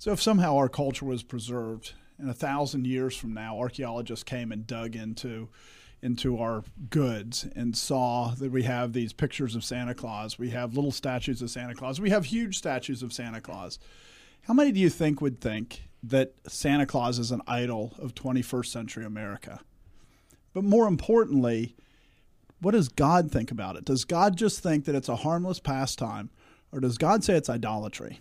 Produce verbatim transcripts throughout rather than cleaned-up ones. So if somehow our culture was preserved, and a thousand years from now, archaeologists came and dug into into our goods and saw that we have these pictures of Santa Claus, we have little statues of Santa Claus, we have huge statues of Santa Claus. How many do you think would think that Santa Claus is an idol of twenty-first century America? But more importantly, what does God think about it? Does God just think that it's a harmless pastime, or does God say it's idolatry?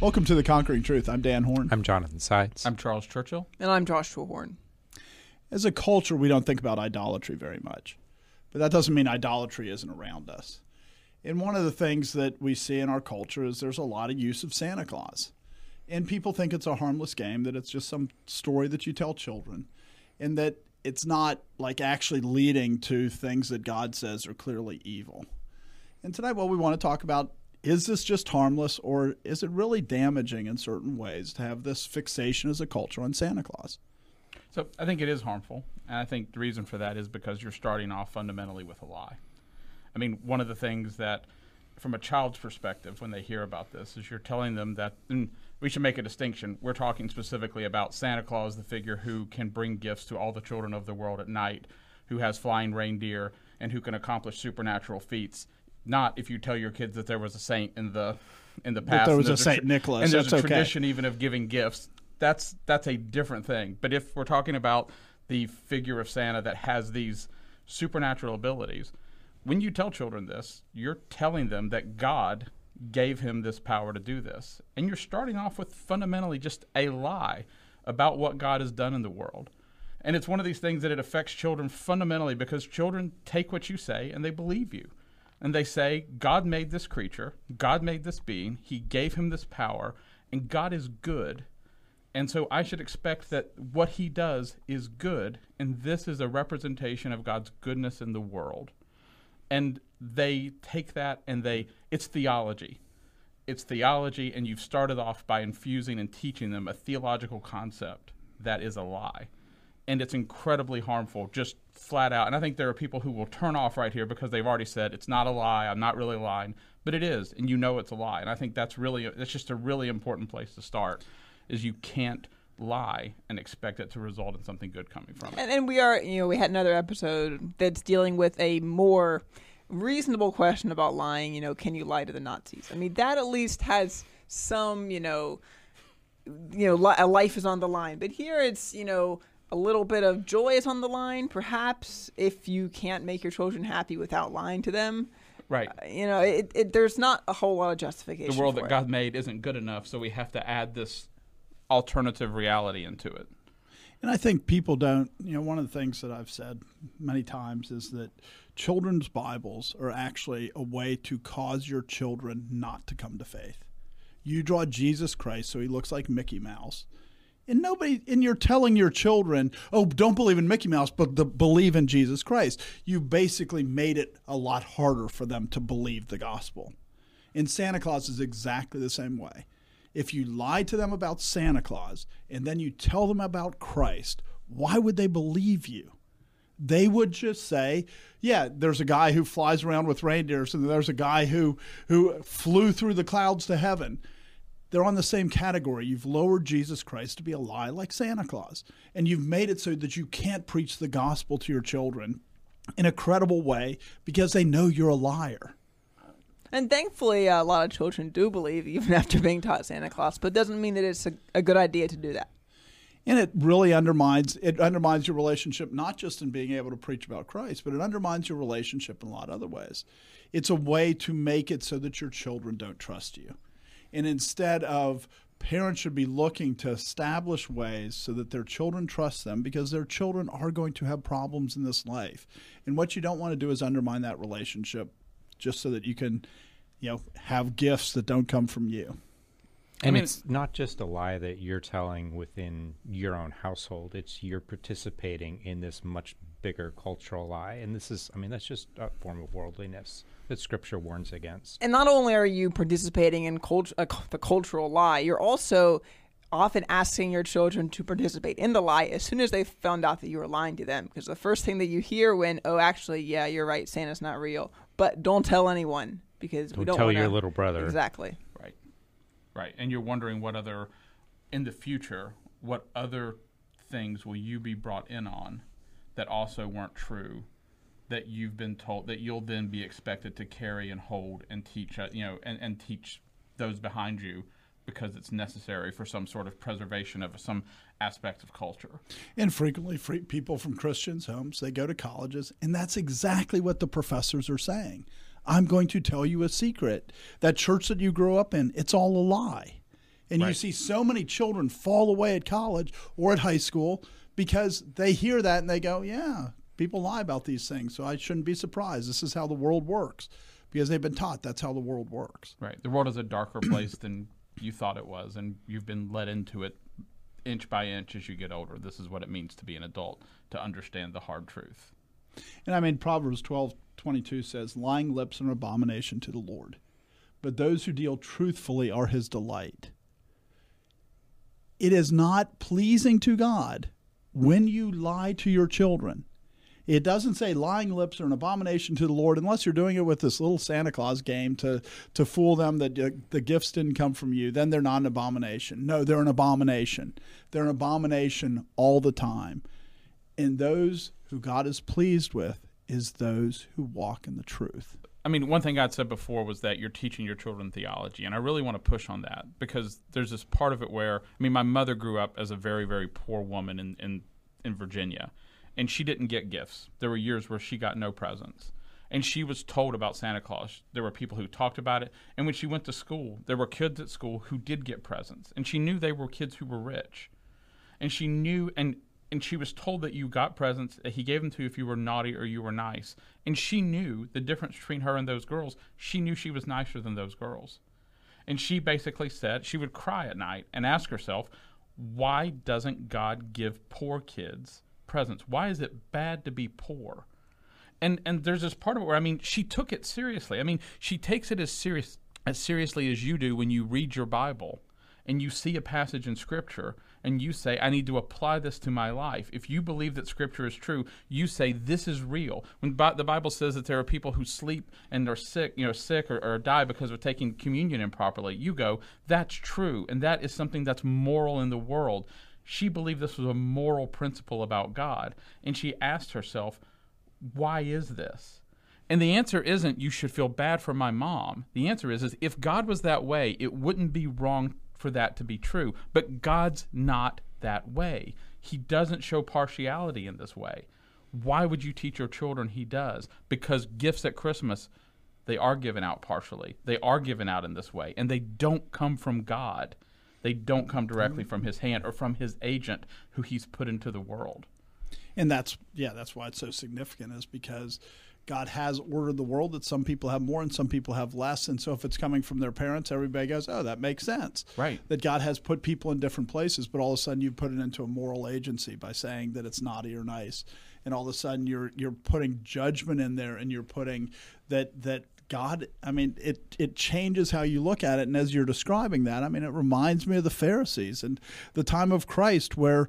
Welcome to The Conquering Truth. I'm Dan Horn. I'm Jonathan Sides. I'm Charles Churchill. And I'm Joshua Horn. As a culture, we don't think about idolatry very much. But that doesn't mean idolatry isn't around us. And one of the things that we see in our culture is there's a lot of use of Santa Claus. And people think it's a harmless game, that it's just some story that you tell children, and that it's not like actually leading to things that God says are clearly evil. And tonight, what we want to talk about is this just harmless, or is it really damaging in certain ways to have this fixation as a culture on Santa Claus? So I think it is harmful, and I think the reason for that is because you're starting off fundamentally with a lie. I mean, one of the things that, from a child's perspective, when they hear about this, is you're telling them that, and we should make a distinction, we're talking specifically about Santa Claus, the figure who can bring gifts to all the children of the world at night, who has flying reindeer, and who can accomplish supernatural feats. Not if you tell your kids that there was a saint in the in the past. That there was a Saint Nicholas. And there's a tradition even of giving gifts. That's that's a different thing. But if we're talking about the figure of Santa that has these supernatural abilities, when you tell children this, you're telling them that God gave him this power to do this. And you're starting off with fundamentally just a lie about what God has done in the world. And it's one of these things that it affects children fundamentally, because children take what you say and they believe you. And they say, God made this creature, God made this being, he gave him this power, and God is good. And so I should expect that what he does is good, and this is a representation of God's goodness in the world. And they take that and they, it's theology. It's theology, and you've started off by infusing and teaching them a theological concept that is a lie. And it's incredibly harmful, just flat out. And I think there are people who will turn off right here because they've already said it's not a lie, I'm not really lying, but it is, and you know it's a lie. And I think that's really, that's just a really important place to start, is you can't lie and expect it to result in something good coming from it. And, and we are, you know, we had another episode that's dealing with a more reasonable question about lying, you know, can you lie to the Nazis? I mean, that at least has some, you know, you know, li- life is on the line. But here it's, you know, a little bit of joy is on the line, perhaps, if you can't make your children happy without lying to them. Right. Uh, you know, it, it, there's not a whole lot of justification. The world that God made isn't good enough, so we have to add this alternative reality into it. And I think people don't, you know, one of the things that I've said many times is that children's Bibles are actually a way to cause your children not to come to faith. You draw Jesus Christ so he looks like Mickey Mouse. And nobody, and you're telling your children, oh, don't believe in Mickey Mouse, but the, believe in Jesus Christ. You basically made it a lot harder for them to believe the gospel. And Santa Claus is exactly the same way. If you lie to them about Santa Claus and then you tell them about Christ, why would they believe you? They would just say, yeah, there's a guy who flies around with reindeers, and there's a guy who who flew through the clouds to heaven. They're on the same category. You've lowered Jesus Christ to be a lie like Santa Claus. And you've made it so that you can't preach the gospel to your children in a credible way because they know you're a liar. And thankfully, a lot of children do believe even after being taught Santa Claus, but it doesn't mean that it's a, a good idea to do that. And it really undermines, it undermines your relationship, not just in being able to preach about Christ, but it undermines your relationship in a lot of other ways. It's a way to make it so that your children don't trust you. And instead of, parents should be looking to establish ways so that their children trust them, because their children are going to have problems in this life. And what you don't want to do is undermine that relationship just so that you can, you know, have gifts that don't come from you. And I mean, it's not just a lie that you're telling within your own household. It's you're participating in this much bigger cultural lie. And this is, I mean, that's just a form of worldliness that Scripture warns against. And not only are you participating in cult- uh, the cultural lie, you're also often asking your children to participate in the lie as soon as they found out that you were lying to them. Because the first thing that you hear when, oh, actually, yeah, you're right, Santa's not real. But don't tell anyone, because don't we don't tell wanna... your little brother. Exactly. Right. Right. And you're wondering what other, in the future, what other things will you be brought in on that also weren't true, that you've been told, that you'll then be expected to carry and hold and teach, you know, and, and teach those behind you, because it's necessary for some sort of preservation of some aspect of culture. And frequently free people from Christian homes, they go to colleges, and that's exactly what the professors are saying. I'm going to tell you a secret. That church that you grew up in, it's all a lie. And right. you see so many children fall away at college or at high school because they hear that and they go, yeah, people lie about these things, so I shouldn't be surprised. This is how the world works, because they've been taught that's how the world works. Right. The world is a darker place than you thought it was, and you've been led into it inch by inch as you get older. This is what it means to be an adult, to understand the hard truth. And I mean, Proverbs twelve twenty-two says, lying lips are an abomination to the Lord, but those who deal truthfully are his delight. It is not pleasing to God when you lie to your children. It doesn't say lying lips are an abomination to the Lord, unless you're doing it with this little Santa Claus game to, to fool them that the gifts didn't come from you. Then they're not an abomination. No, they're an abomination. They're an abomination all the time. And those who God is pleased with is those who walk in the truth. I mean, one thing I'd said before was that you're teaching your children theology, and I really want to push on that, because there's this part of it where, I mean, my mother grew up as a very, very poor woman in, in, in Virginia. And she didn't get gifts. There were years where she got no presents. And she was told about Santa Claus. There were people who talked about it. And when she went to school, there were kids at school who did get presents. And she knew they were kids who were rich. And she knew, and, and she was told that you got presents, that he gave them to you if you were naughty or you were nice. And she knew the difference between her and those girls. She knew she was nicer than those girls. And she basically said, she would cry at night and ask herself, why doesn't God give poor kids presence? Why is it bad to be poor? And and there's this part of it where, I mean, she took it seriously. I mean, she takes it as serious as seriously as you do when you read your Bible and you see a passage in Scripture and you say, I need to apply this to my life. If you believe that Scripture is true, you say, this is real. When Bi- the Bible says that there are people who sleep and are sick, you know, sick or, or die because of taking communion improperly, you go, that's true. And that is something that's moral in the world. She believed this was a moral principle about God, and she asked herself, why is this? And the answer isn't, you should feel bad for my mom. The answer is, is if God was that way, it wouldn't be wrong for that to be true. But God's not that way. He doesn't show partiality in this way. Why would you teach your children he does? Because gifts at Christmas, they are given out partially. They are given out in this way, and they don't come from God. They don't come directly from his hand or from his agent who he's put into the world. And that's, yeah, that's why it's so significant, is because God has ordered the world that some people have more and some people have less. And so if it's coming from their parents, everybody goes, oh, that makes sense. Right. That God has put people in different places, but all of a sudden you put it into a moral agency by saying that it's naughty or nice. And all of a sudden you're you're putting judgment in there, and you're putting that that God, I mean, it, it changes how you look at it. And as you're describing that, I mean, it reminds me of the Pharisees and the time of Christ, where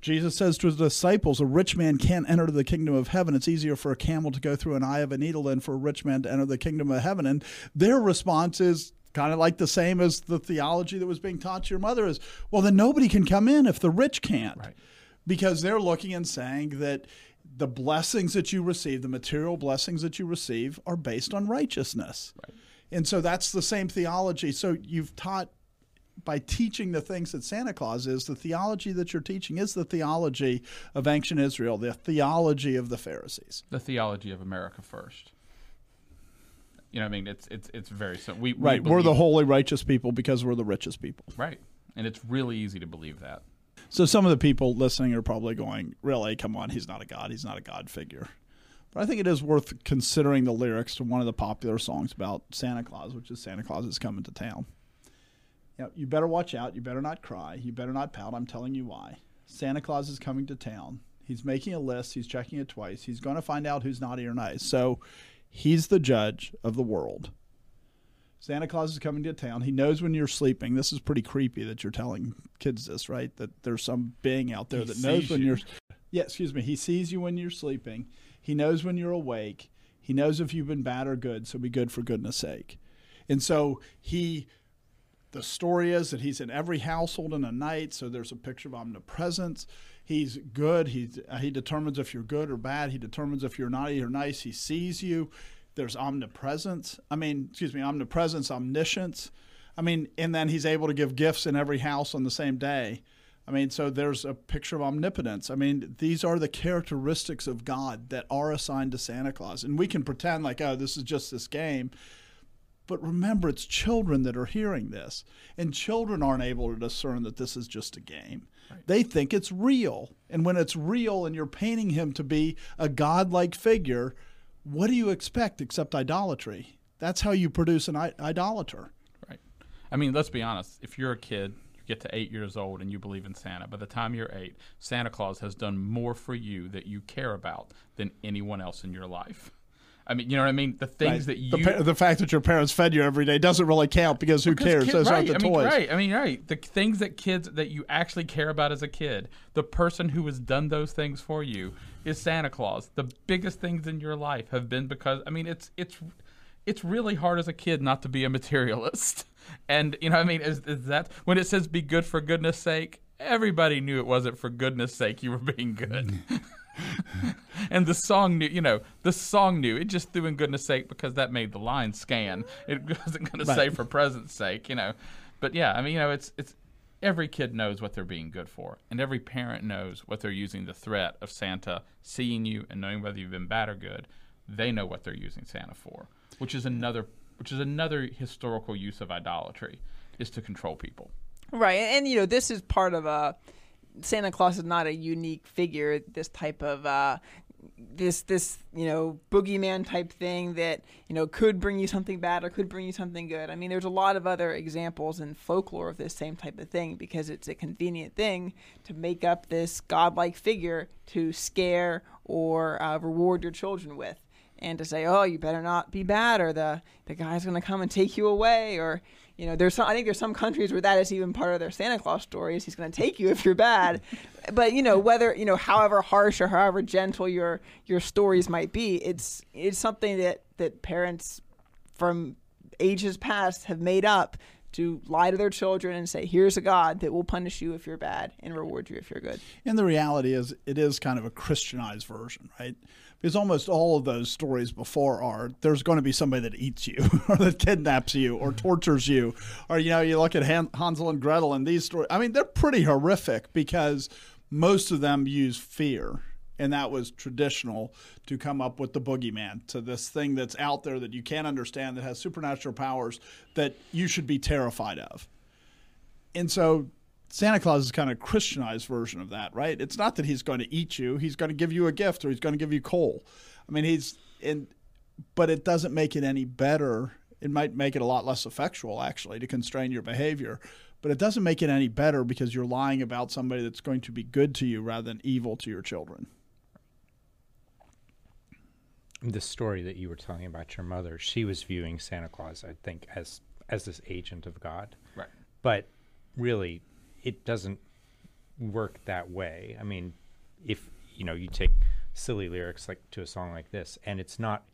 Jesus says to his disciples, a rich man can't enter the kingdom of heaven. It's easier for a camel to go through an eye of a needle than for a rich man to enter the kingdom of heaven. And their response is kind of like the same as the theology that was being taught to your mother is, well, then nobody can come in if the rich can't. Right. Because they're looking and saying that the blessings that you receive, the material blessings that you receive, are based on righteousness. Right. And so that's the same theology. So you've taught, by teaching the things that Santa Claus is, the theology that you're teaching is the theology of ancient Israel, the theology of the Pharisees. The theology of America first. You know what I mean? It's it's it's very simple. We, right. We believe, we're the holy righteous people because we're the richest people. Right. And it's really easy to believe that. So some of the people listening are probably going, really, come on, he's not a god. He's not a god figure. But I think it is worth considering the lyrics to one of the popular songs about Santa Claus, which is Santa Claus is Coming to Town. You know, you better watch out. You better not cry. You better not pout. I'm telling you why. Santa Claus is coming to town. He's making a list. He's checking it twice. He's going to find out who's naughty or nice. So he's the judge of the world. Santa Claus is coming to town. He knows when you're sleeping. This is pretty creepy that you're telling kids this, right? That there's some being out there he that knows when you. you're Yeah, excuse me. He sees you when you're sleeping. He knows when you're awake. He knows if you've been bad or good, so be good for goodness sake. And so he the story is that he's in every household in a night, so there's a picture of omnipresence. He's good. He's, he determines if you're good or bad. He determines if you're naughty or nice. He sees you. There's omnipresence. I mean, excuse me, omnipresence, omniscience. I mean, and then he's able to give gifts in every house on the same day. I mean, so there's a picture of omnipotence. I mean, these are the characteristics of God that are assigned to Santa Claus. And we can pretend like, oh, this is just this game. But remember, it's children that are hearing this. And children aren't able to discern that this is just a game. Right. They think it's real. And when it's real and you're painting him to be a godlike figure, what do you expect except idolatry? That's how you produce an i- idolater. Right. I mean, let's be honest. If you're a kid, you get to eight years old and you believe in Santa. By the time you're eight, Santa Claus has done more for you that you care about than anyone else in your life. I mean, you know what I mean? The things right. that you... The, pa- the fact that your parents fed you every day doesn't really count because who because cares? Kid, Those right. aren't the I mean, toys. Right. I mean, right. The things that kids that you actually care about as a kid, the person who has done those things for you is Santa Claus. The biggest things in your life have been because... I mean, it's it's it's really hard as a kid not to be a materialist. And, you know what I mean? Is, is that when it says be good for goodness sake, everybody knew it wasn't for goodness sake you were being good. And the song knew, you know, the song knew. It just threw in goodness sake because that made the line scan. It wasn't going to say for present's sake, you know. But, yeah, I mean, you know, it's it's every kid knows what they're being good for. And every parent knows what they're using the threat of Santa seeing you and knowing whether you've been bad or good. They know what they're using Santa for, which is another which is another historical use of idolatry, is to control people. Right. And, you know, this is part of a – Santa Claus is not a unique figure. This type of uh, this this you know boogeyman type thing that you know could bring you something bad or could bring you something good. I mean, there's a lot of other examples in folklore of this same type of thing because it's a convenient thing to make up this godlike figure to scare or uh, reward your children with, and to say, oh, you better not be bad, or the the guy's going to come and take you away, or. You know, there's some, I think there's some countries where that is even part of their Santa Claus stories. He's going to take you if you're bad. But, you know, whether, you know, however harsh or however gentle your your stories might be, it's it's something that, that parents from ages past have made up to lie to their children and say, here's a God that will punish you if you're bad and reward you if you're good. And the reality is it is kind of a Christianized version, right? Because almost all of those stories before are there's going to be somebody that eats you or that kidnaps you or tortures you. Or, you know, you look at Han- Hansel and Gretel and these stories. I mean, they're pretty horrific because most of them use fear. And that was traditional to come up with the boogeyman, to this thing that's out there that you can't understand, that has supernatural powers that you should be terrified of. And so Santa Claus is kind of a Christianized version of that, right? It's not that he's going to eat you. He's going to give you a gift or he's going to give you coal. I mean, he's in, but it doesn't make it any better. It might make it a lot less effectual, actually, to constrain your behavior. But it doesn't make it any better because you're lying about somebody that's going to be good to you rather than evil to your children. The story that you were telling about your mother, she was viewing Santa Claus, I think, as, as this agent of God. Right. But really... it doesn't work that way. I mean, if, you know, you take silly lyrics like to a song like this, and it's not,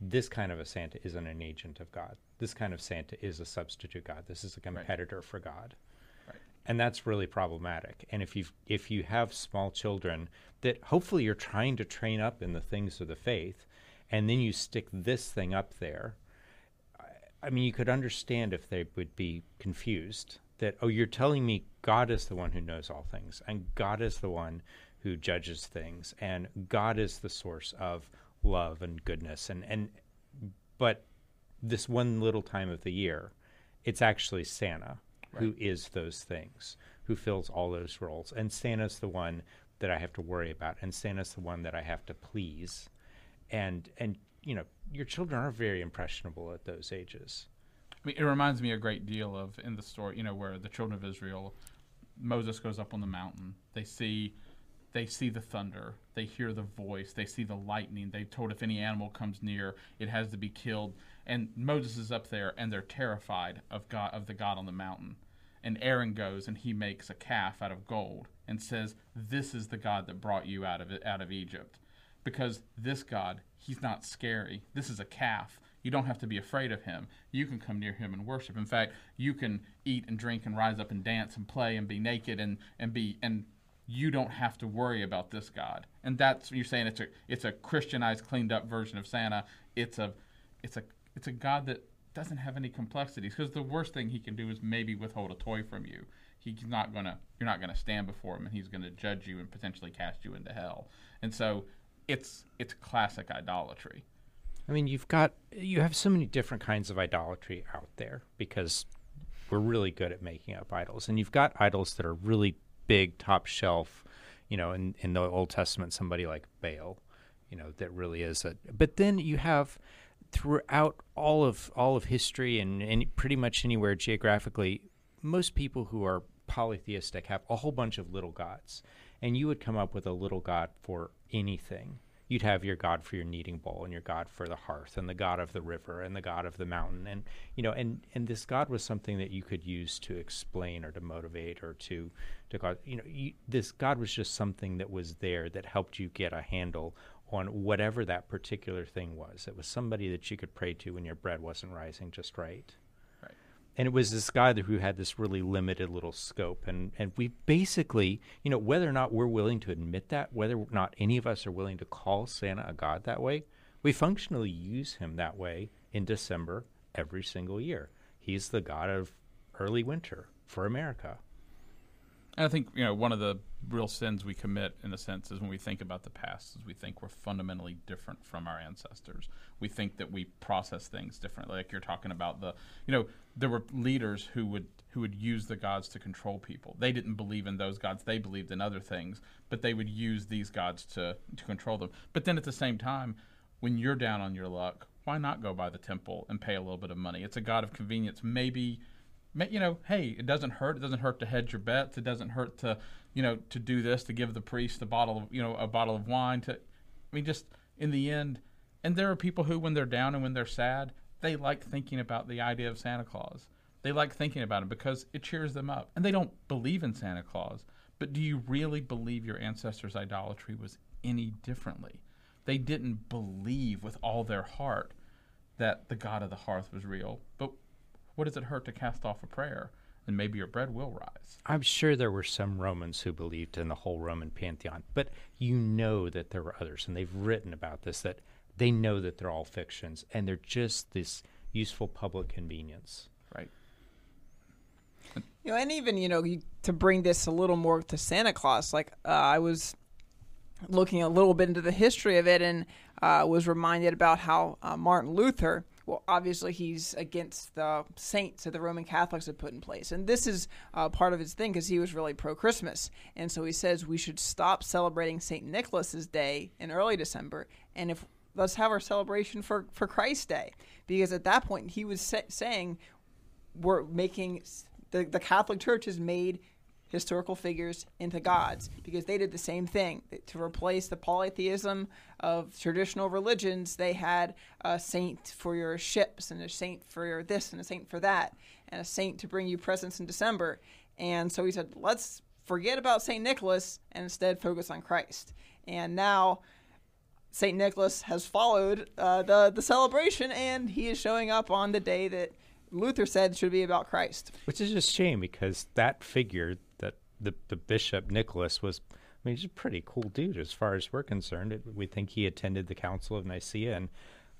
this kind of a Santa isn't an agent of God. This kind of Santa is a substitute God. This is a competitor right. for God. Right. And that's really problematic. And if you if you have small children that hopefully you're trying to train up in the things of the faith, and then you stick this thing up there, I, I mean, you could understand if they would be confused. That, oh, you're telling me God is the one who knows all things, and God is the one who judges things, and God is the source of love and goodness. And, and but this one little time of the year, it's actually Santa right. who is those things, who fills all those roles. And Santa's the one that I have to worry about, and Santa's the one that I have to please. And, and you know, your children are very impressionable at those ages. I mean, it reminds me a great deal of in the story, you know, where the children of Israel, Moses goes up on the mountain. They see They see the thunder, they hear the voice, they see the lightning, they're told if any animal comes near, it has to be killed. And Moses is up there, and they're terrified of God, of the God on the mountain. And Aaron goes, and he makes a calf out of gold and says, this is the God that brought you out of out of Egypt. Because this God, he's not scary. This is a calf. You don't have to be afraid of him. You can come near him and worship. In fact, you can eat and drink and rise up and dance and play and be naked and, and be... and. You don't have to worry about this God. And that's you're saying it's a it's a Christianized, cleaned up version of Santa. It's a it's a it's a God that doesn't have any complexities, because the worst thing he can do is maybe withhold a toy from you. He's not gonna you're not gonna stand before him, and he's gonna judge you and potentially cast you into hell. And so it's it's classic idolatry. I mean, you've got you have so many different kinds of idolatry out there, because we're really good at making up idols. And you've got idols that are really big, top shelf, you know, in, in the Old Testament, somebody like Baal, you know, that really is a, but then you have throughout all of all of history and, and pretty much anywhere geographically, most people who are polytheistic have a whole bunch of little gods, and you would come up with a little god for anything. You'd have your god for your kneading bowl, and your god for the hearth, and the god of the river, and the god of the mountain, and you know, and, and this god was something that you could use to explain or to motivate or to to God. You know, you, this god was just something that was there that helped you get a handle on whatever that particular thing was. It was somebody that you could pray to when your bread wasn't rising just right. Right. And it was this guy who had this really limited little scope, and, and we basically, you know, whether or not we're willing to admit that, whether or not any of us are willing to call Santa a god that way, we functionally use him that way in December every single year. He's the god of early winter for America. And I think, you know, one of the real sins we commit, in a sense, is when we think about the past, is we think we're fundamentally different from our ancestors. We think that we process things differently. Like you're talking about the, you know, there were leaders who would who would use the gods to control people. They didn't believe in those gods. They believed in other things, but they would use these gods to, to control them. But then at the same time, when you're down on your luck, why not go by the temple and pay a little bit of money? It's a god of convenience. Maybe... You know, hey, it doesn't hurt. It doesn't hurt to hedge your bets. It doesn't hurt to, you know, to do this, to give the priest a bottle of, you know, a bottle of wine. To, I mean, just in the end, and there are people who, when they're down and when they're sad, they like thinking about the idea of Santa Claus. They like thinking about it because it cheers them up. And they don't believe in Santa Claus. But do you really believe your ancestors' idolatry was any differently? They didn't believe with all their heart that the God of the hearth was real, but what does it hurt to cast off a prayer? And maybe your bread will rise. I'm sure there were some Romans who believed in the whole Roman pantheon, but you know that there were others, and they've written about this, that they know that they're all fictions, and they're just this useful public convenience. Right. You know, and even, you know, you, to bring this a little more to Santa Claus, like uh, I was looking a little bit into the history of it, and uh, was reminded about how uh, Martin Luther, well, obviously, he's against the saints that the Roman Catholics had put in place. And this is uh, part of his thing, because he was really pro-Christmas. And so he says we should stop celebrating Saint Nicholas's Day in early December, and if let's have our celebration for, for Christ's Day. Because at that point, he was sa- saying we're making the, – the Catholic Church has made historical figures into gods, because they did the same thing. To replace the polytheism of traditional religions, they had a saint for your ships, and a saint for your this, and a saint for that, and a saint to bring you presents in December. And so he said, let's forget about Saint Nicholas and instead focus on Christ. And now Saint Nicholas has followed uh, the, the celebration, and he is showing up on the day that Luther said should be about Christ. Which is a shame, because that figure, The, the Bishop Nicholas, was, I mean, he's a pretty cool dude as far as we're concerned. It, we think he attended the Council of Nicaea, and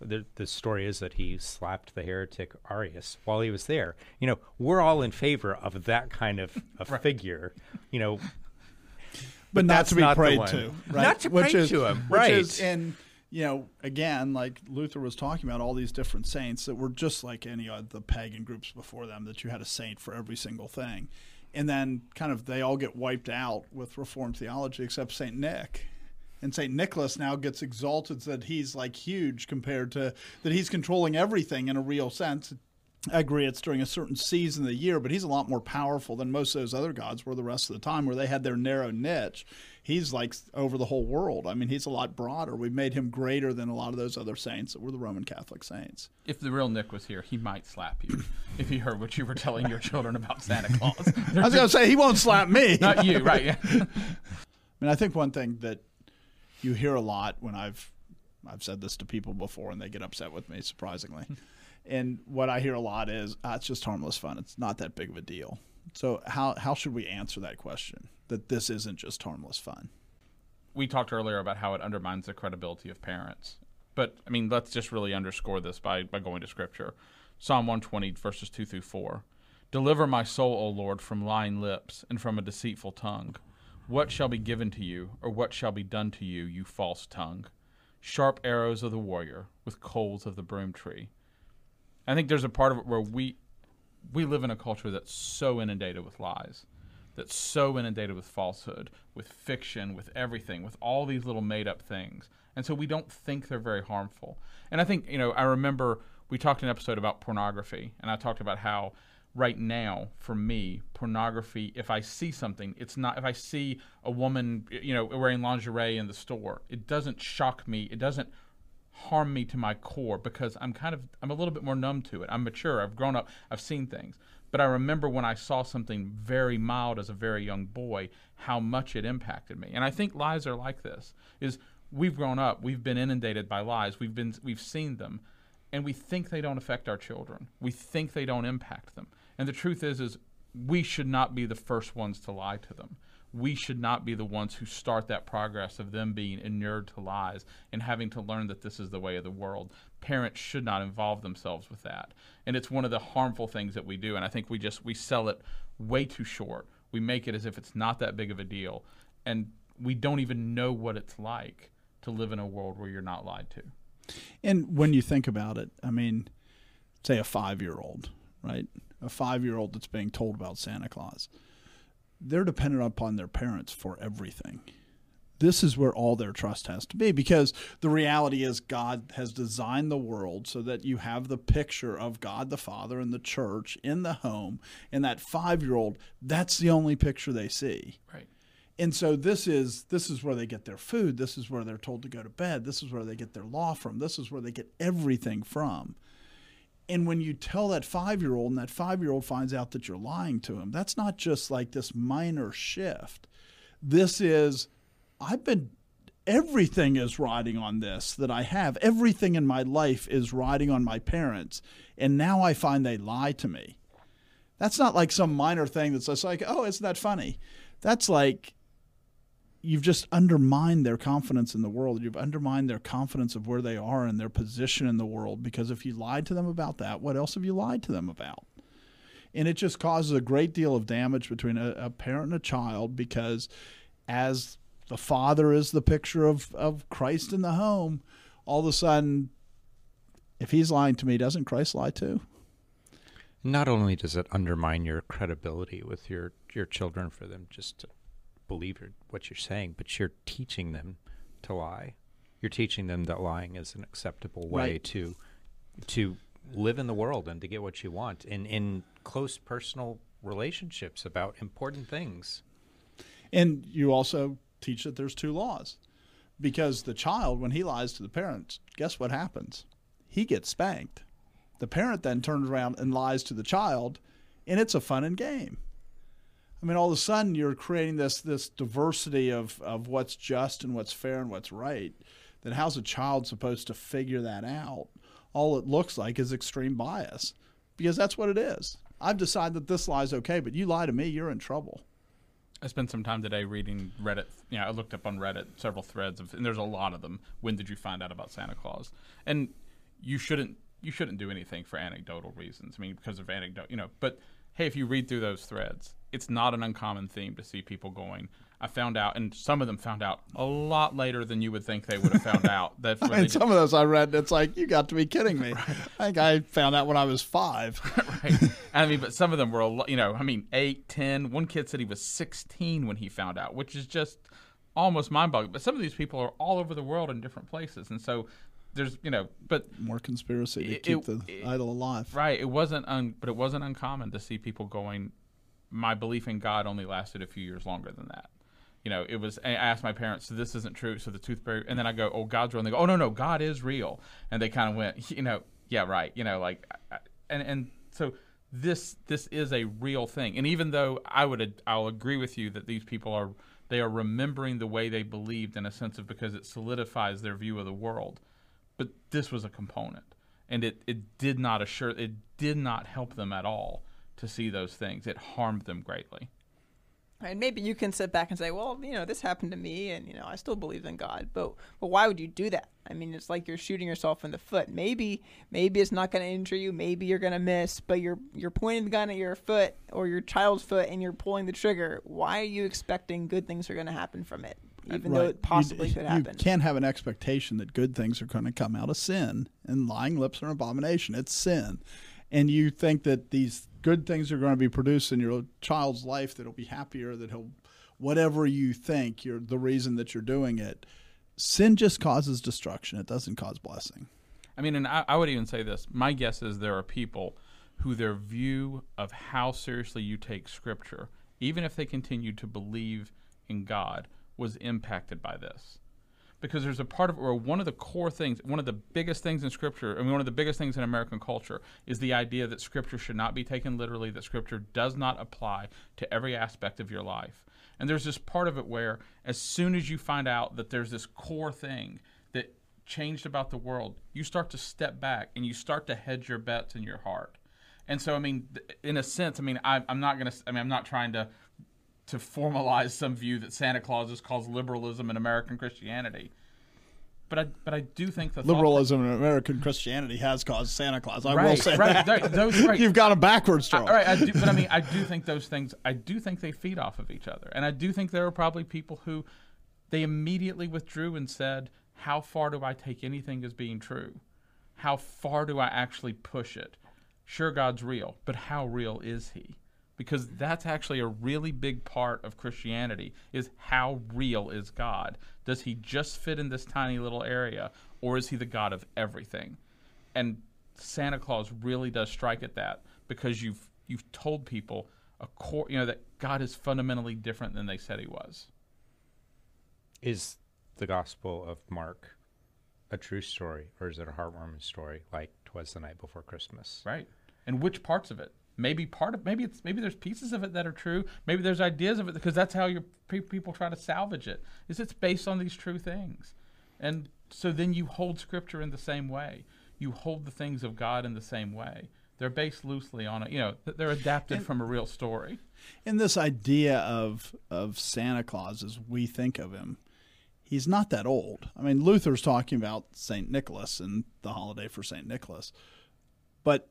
the, the story is that he slapped the heretic Arius while he was there. You know, we're all in favor of that kind of a right. figure, you know. But, but not to be not prayed to, right? Not to which pray is, to him, right. Which is, and, you know, again, like Luther was talking about, all these different saints that were just like any of the pagan groups before them, that you had a saint for every single thing. And then kind of they all get wiped out with Reformed theology, except Saint Nick. And Saint Nicholas now gets exalted, so that he's like huge compared to – that he's controlling everything in a real sense. I agree, it's during a certain season of the year, but he's a lot more powerful than most of those other gods were the rest of the time, where they had their narrow niche. He's like over the whole world. I mean, he's a lot broader. We've made him greater than a lot of those other saints that were the Roman Catholic saints. If the real Nick was here, he might slap you if he heard what you were telling your children about Santa Claus. I was going to say, he won't slap me. Not you, right? Yeah. I mean, I think one thing that you hear a lot when I've, I've said this to people before and they get upset with me, surprisingly. And what I hear a lot is, ah, it's just harmless fun. It's not that big of a deal. So how how should we answer that question, that this isn't just harmless fun? We talked earlier about how it undermines the credibility of parents. But, I mean, let's just really underscore this by, by going to Scripture. Psalm one twenty, verses two through four. Deliver my soul, O Lord, from lying lips and from a deceitful tongue. What shall be given to you, or what shall be done to you, you false tongue? Sharp arrows of the warrior with coals of the broom tree. I think there's a part of it where we we live in a culture that's so inundated with lies, that's so inundated with falsehood, with fiction, with everything, with all these little made-up things. And so we don't think they're very harmful. And I think, you know, I remember we talked in an episode about pornography, and I talked about how right now, for me, pornography, if I see something, it's not, if I see a woman, you know, wearing lingerie in the store, it doesn't shock me, it doesn't harm me to my core, because I'm kind of, I'm a little bit more numb to it. I'm mature, I've grown up, I've seen things. But I remember when I saw something very mild as a very young boy, how much it impacted me. And I think lies are like this, is we've grown up, we've been inundated by lies, we've been, we've seen them, and we think they don't affect our children. We think they don't impact them. And the truth is, is we should not be the first ones to lie to them. We should not be the ones who start that progress of them being inured to lies and having to learn that this is the way of the world. Parents should not involve themselves with that. And it's one of the harmful things that we do. And I think we just, we sell it way too short. We make it as if it's not that big of a deal. And we don't even know what it's like to live in a world where you're not lied to. And when you think about it, I mean, say a five-year-old, right? A five-year-old that's being told about Santa Claus. They're dependent upon their parents for everything. This is where all their trust has to be, because the reality is God has designed the world so that you have the picture of God the Father and the church in the home, and that five-year-old, that's the only picture they see. Right. And so this is this is where they get their food. This is where they're told to go to bed. This is where they get their law from. This is where they get everything from. And when you tell that five-year-old and that five-year-old finds out that you're lying to him, that's not just like this minor shift. This is, I've been, everything is riding on this that I have. Everything in my life is riding on my parents. And now I find they lie to me. That's not like some minor thing that's just like, oh, isn't that funny? That's like, you've just undermined their confidence in the world. You've undermined their confidence of where they are and their position in the world, because if you lied to them about that, what else have you lied to them about? And it just causes a great deal of damage between a, a parent and a child, because as the father is the picture of, of Christ in the home, all of a sudden, if he's lying to me, doesn't Christ lie too? Not only does it undermine your credibility with your, your children for them just to believe what you're saying, but you're teaching them to lie. You're teaching them that lying is an acceptable way right. to to live in the world and to get what you want in, in close personal relationships about important things. And you also teach that there's two laws, because the child, when he lies to the parents, guess what happens? He gets spanked. The parent then turns around and lies to the child, and it's a fun and game. I mean, all of a sudden you're creating this this diversity of, of what's just and what's fair and what's right. Then how's a child supposed to figure that out? All it looks like is extreme bias, because that's what it is. I've decided that this lie's okay, but you lie to me, you're in trouble. I spent some time today reading Reddit. You know, I looked up on Reddit several threads, of, and there's a lot of them. When did you find out about Santa Claus? And you shouldn't you shouldn't do anything for anecdotal reasons. I mean, because of anecdote, you know. But hey, if you read through those threads, it's not an uncommon theme to see people going, I found out, and some of them found out a lot later than you would think they would have found out. That's I mean, some of those I read, it's like, you got to be kidding me. Right. I think I found out when I was five. Right. I mean, but some of them were, you know, I mean, eight, ten. One kid said he was sixteen when he found out, which is just almost mind-boggling. But some of these people are all over the world in different places, and so there's, you know, but more conspiracy to it, keep it, the it, idol alive. Right. It wasn't, un, but it wasn't uncommon to see people going, my belief in God only lasted a few years longer than that. You know, it was, I asked my parents, so this isn't true, so the tooth fairy, and then I go, oh, God's real, and they go, oh, no, no, God is real. And they kind of went, you know, yeah, right, you know, like, and and so this this is a real thing. And even though I would, I'll agree with you that these people are, they are remembering the way they believed in a sense of because it solidifies their view of the world, but this was a component, and it, it did not assure, it did not help them at all to see those things. It harmed them greatly. And maybe you can sit back and say, well, you know, this happened to me and, you know, I still believe in God. But but why would you do that? I mean, it's like you're shooting yourself in the foot. Maybe maybe it's not going to injure you. Maybe you're going to miss. But you're you're pointing the gun at your foot or your child's foot and you're pulling the trigger. Why are you expecting good things are going to happen from it, even right. though it possibly you, could happen? You can't have an expectation that good things are going to come out of sin. And lying lips are an abomination. It's sin. And you think that these good things are going to be produced in your child's life, that he'll be happier, that he'll, whatever you think, you're the reason that you're doing it. Sin just causes destruction. It doesn't cause blessing. I mean, and I, I would even say this. My guess is there are people who their view of how seriously you take Scripture, even if they continue to believe in God, was impacted by this. Because there's a part of, or one of the core things, one of the biggest things in Scripture, I mean, one of the biggest things in American culture is the idea that Scripture should not be taken literally, that Scripture does not apply to every aspect of your life. And there's this part of it where as soon as you find out that there's this core thing that changed about the world, you start to step back and you start to hedge your bets in your heart. And so, I mean, in a sense, I mean, I, I'm not going to, I mean, I'm not trying to, to formalize some view that Santa Claus has caused liberalism in American Christianity. But I, but I do think that liberalism in American Christianity has caused Santa Claus. I right, will say right, that. Those, right. You've got a backwards draw. All right, I do, but I mean, I do think those things, I do think they feed off of each other. And I do think there are probably people who they immediately withdrew and said, how far do I take anything as being true? How far do I actually push it? Sure, God's real, but how real is he? Because that's actually a really big part of Christianity, is how real is God? Does he just fit in this tiny little area, or is he the God of everything? And Santa Claus really does strike at that, because you've you've told people a core, you know, that God is fundamentally different than they said he was. Is the Gospel of Mark a true story, or is it a heartwarming story like 'Twas the Night Before Christmas? Right. And which parts of it? Maybe part of maybe it's maybe there's pieces of it that are true. Maybe there's ideas of it, because that's how your pe- people try to salvage it. Is it's based on these true things, and so then you hold Scripture in the same way. You hold the things of God in the same way. They're based loosely on it. You know, they're adapted and, from a real story. And this idea of of Santa Claus as we think of him, he's not that old. I mean, Luther's talking about Saint Nicholas and the holiday for Saint Nicholas, but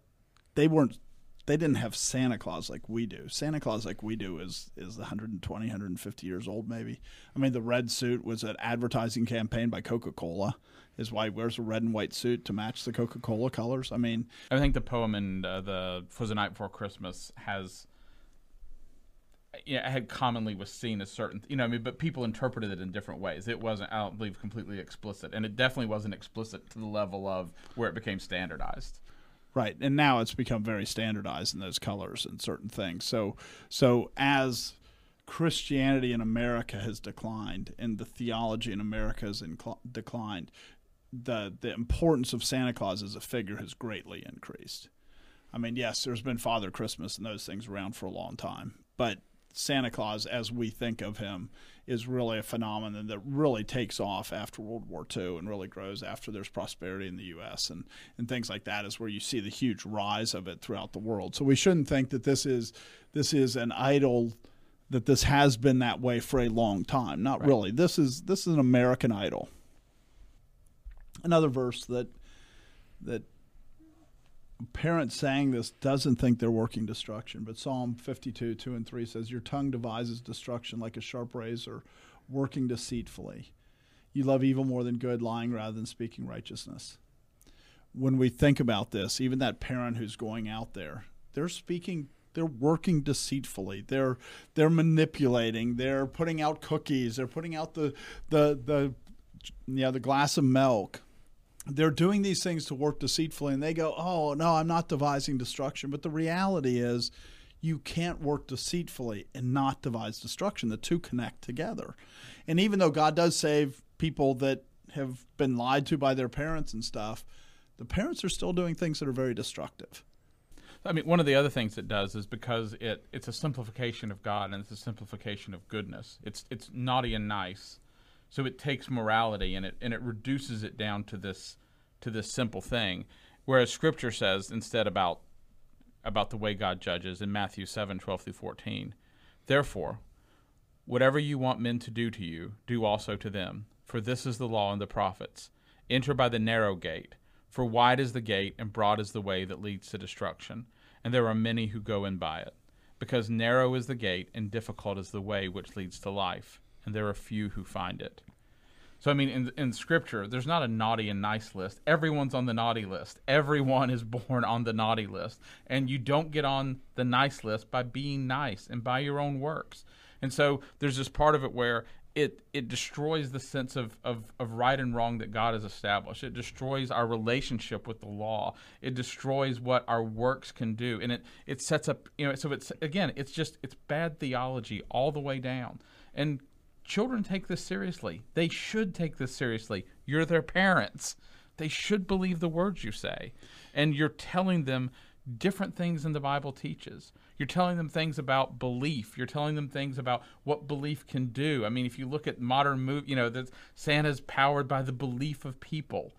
they weren't. They didn't have Santa Claus like we do. Santa Claus like we do is is one hundred twenty, one hundred fifty years old maybe. I mean, the red suit was an advertising campaign by Coca-Cola, is why he wears a red and white suit to match the Coca-Cola colors. I mean, I think the poem in uh, the "'Twas the Night Before Christmas" has, yeah, you know, had commonly was seen as certain, you know, I mean, but people interpreted it in different ways. It wasn't, I don't believe, completely explicit, and it definitely wasn't explicit to the level of where it became standardized. Right, and now it's become very standardized in those colors and certain things. So so as Christianity in America has declined and the theology in America has incl- declined, the, the importance of Santa Claus as a figure has greatly increased. I mean, yes, there's been Father Christmas and those things around for a long time, but Santa Claus as we think of him is really a phenomenon that really takes off after World War Two and really grows after there's prosperity in the U S and, and things like that is where you see the huge rise of it throughout the world. So we shouldn't think that this is this is an idol, that this has been that way for a long time. Not right. really. This is this is an American idol. Another verse that that parents saying this doesn't think they're working destruction, but Psalm fifty-two, two and three says, your tongue devises destruction like a sharp razor, working deceitfully. You love evil more than good, lying rather than speaking righteousness. When we think about this, even that parent who's going out there, they're speaking, they're working deceitfully. They're they're manipulating. They're putting out cookies. They're putting out the the the you know, the glass of milk. they're doing these things to work deceitfully, and they go, oh, no, I'm not devising destruction. But the reality is you can't work deceitfully and not devise destruction. The two connect together. And even though God does save people that have been lied to by their parents and stuff, the parents are still doing things that are very destructive. I mean, one of the other things it does is because it, it's a simplification of God, and it's a simplification of goodness. It's it's naughty and nice. So it takes morality and it and it reduces it down to this to this simple thing. Whereas Scripture says instead about about the way God judges in Matthew seven, twelve through fourteen. Therefore, whatever you want men to do to you, do also to them. For this is the law and the prophets. Enter by the narrow gate. For wide is the gate and broad is the way that leads to destruction, and there are many who go in by it. Because narrow is the gate and difficult is the way which leads to life, and there are few who find it. So, I mean, in, in Scripture, there's not a naughty and nice list. Everyone's on the naughty list. Everyone is born on the naughty list. And you don't get on the nice list by being nice and by your own works. And so there's this part of it where It it destroys the sense of, of, of right and wrong that God has established. It destroys our relationship with the law. It destroys what our works can do, and it, it sets up, you know. So it's again, it's just it's bad theology all the way down. And children take this seriously. They should take this seriously. You're their parents. They should believe the words you say, and you're telling them different things than the Bible teaches. You're telling them things about belief. You're telling them things about what belief can do. I mean, if you look at modern movies, you know, that Santa's powered by the belief of people.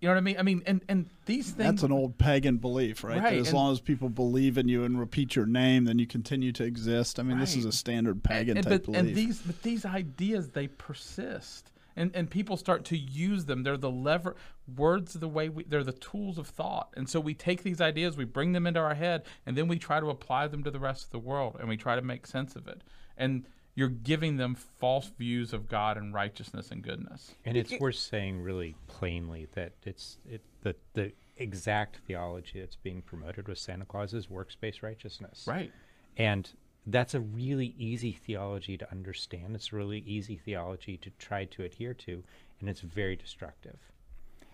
You know what I mean? I mean, and, and these things... That's an old pagan belief, right? Right. That as and, long as people believe in you and repeat your name, then you continue to exist. I mean, right. This is a standard pagan and, type but, belief. And these, but these ideas, they persist. And and people start to use them. They're the lever words. The way we, they're the tools of thought. And so we take these ideas, we bring them into our head, and then we try to apply them to the rest of the world, and we try to make sense of it. And you're giving them false views of God and righteousness and goodness. And it's worth saying really plainly that it's it the the exact theology that's being promoted with Santa Claus is works-based righteousness. Right. And that's a really easy theology to understand. It's a really easy theology to try to adhere to, and it's very destructive.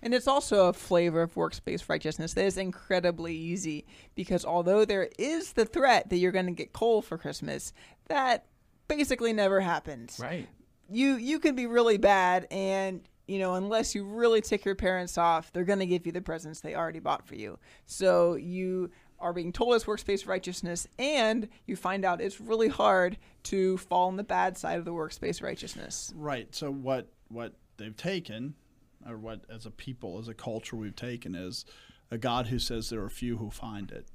And it's also a flavor of works-based righteousness that is incredibly easy, because although there is the threat that you're going to get coal for Christmas, that basically never happens. Right. You you can be really bad, and you know, unless you really tick your parents off, they're going to give you the presents they already bought for you. So you are being told it's works-based righteousness, and you find out it's really hard to fall on the bad side of the works-based righteousness. Right. So what what they've taken, or what as a people, as a culture we've taken, is a God who says there are few who find it.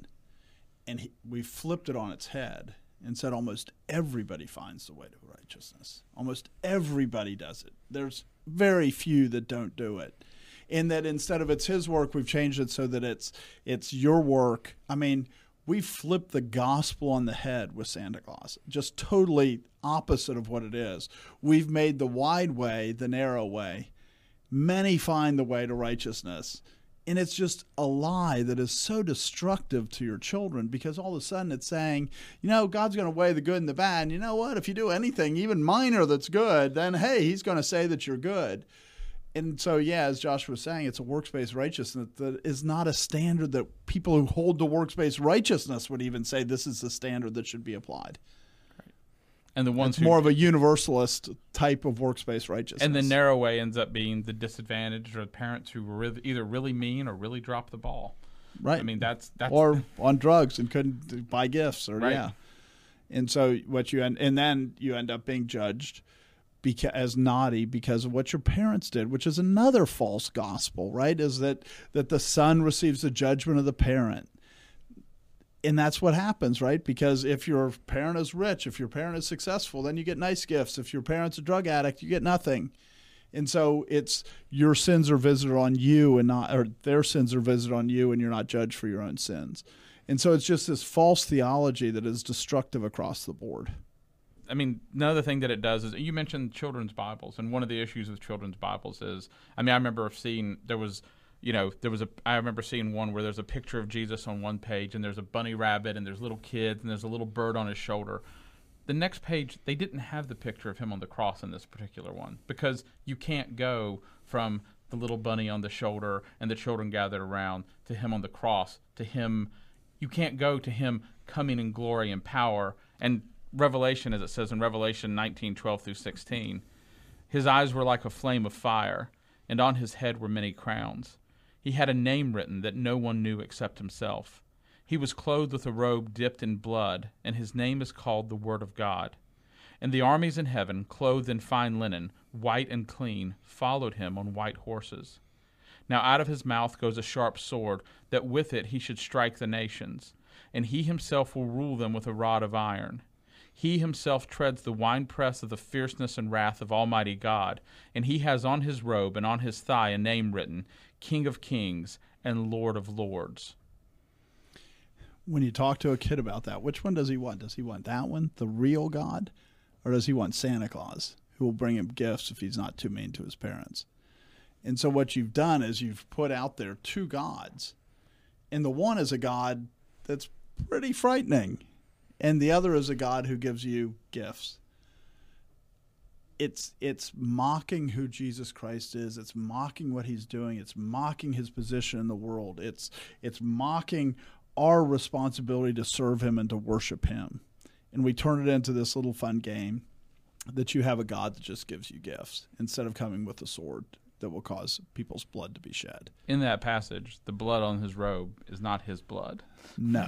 And he, we flipped it on its head and said almost everybody finds the way to righteousness. Almost everybody does it. There's very few that don't do it. In that instead of it's his work, we've changed it so that it's it's your work. I mean, we flipped the gospel on the head with Santa Claus, just totally opposite of what it is. We've made the wide way the narrow way. Many find the way to righteousness. And it's just a lie that is so destructive to your children, because all of a sudden it's saying, you know, God's going to weigh the good and the bad. And you know what? If you do anything, even minor, that's good, then, hey, he's going to say that you're good. And so, yeah, as Josh was saying, it's a works-based righteousness that is not a standard that people who hold to works-based righteousness would even say this is the standard that should be applied. Right. And the ones it's who, more of a universalist type of works-based righteousness. And the narrow way ends up being the disadvantaged, or the parents who were either really mean or really drop the ball. Right. I mean, that's that's or on drugs and couldn't buy gifts, or right. Yeah. And so what you end, and then you end up being judged as naughty because of what your parents did, which is another false gospel, right? Is that, that the son receives the judgment of the parent. And that's what happens, right? Because if your parent is rich, if your parent is successful, then you get nice gifts. If your parent's a drug addict, you get nothing. And so it's your sins are visited on you and not, or their sins are visited on you, and you're not judged for your own sins. And so it's just this false theology that is destructive across the board. I mean, another thing that it does is, you mentioned children's Bibles, and one of the issues with children's Bibles is, I mean, I remember seeing there was, you know, there was a, I remember seeing one where there's a picture of Jesus on one page, and there's a bunny rabbit, and there's little kids, and there's a little bird on his shoulder. The next page, they didn't have the picture of him on the cross in this particular one, because you can't go from the little bunny on the shoulder, and the children gathered around, to him on the cross, to him. You can't go to him coming in glory and power. And Revelation, as it says in Revelation nineteen, twelve through sixteen, his eyes were like a flame of fire, and on his head were many crowns. He had a name written that no one knew except himself. He was clothed with a robe dipped in blood, and his name is called the Word of God. And the armies in heaven, clothed in fine linen, white and clean, followed him on white horses. Now out of his mouth goes a sharp sword, that with it he should strike the nations. And he himself will rule them with a rod of iron. He himself treads the winepress of the fierceness and wrath of Almighty God, and he has on his robe and on his thigh a name written, King of Kings and Lord of Lords. When you talk to a kid about that, which one does he want? Does he want that one, the real God, or does he want Santa Claus, who will bring him gifts if he's not too mean to his parents? And so what you've done is you've put out there two gods, and the one is a God that's pretty frightening, and the other is a God who gives you gifts. It's it's mocking who Jesus Christ is. It's mocking what he's doing. It's mocking his position in the world. It's it's mocking our responsibility to serve him and to worship him. And we turn it into this little fun game that you have a God that just gives you gifts instead of coming with a sword that will cause people's blood to be shed. In that passage, the blood on his robe is not his blood. No.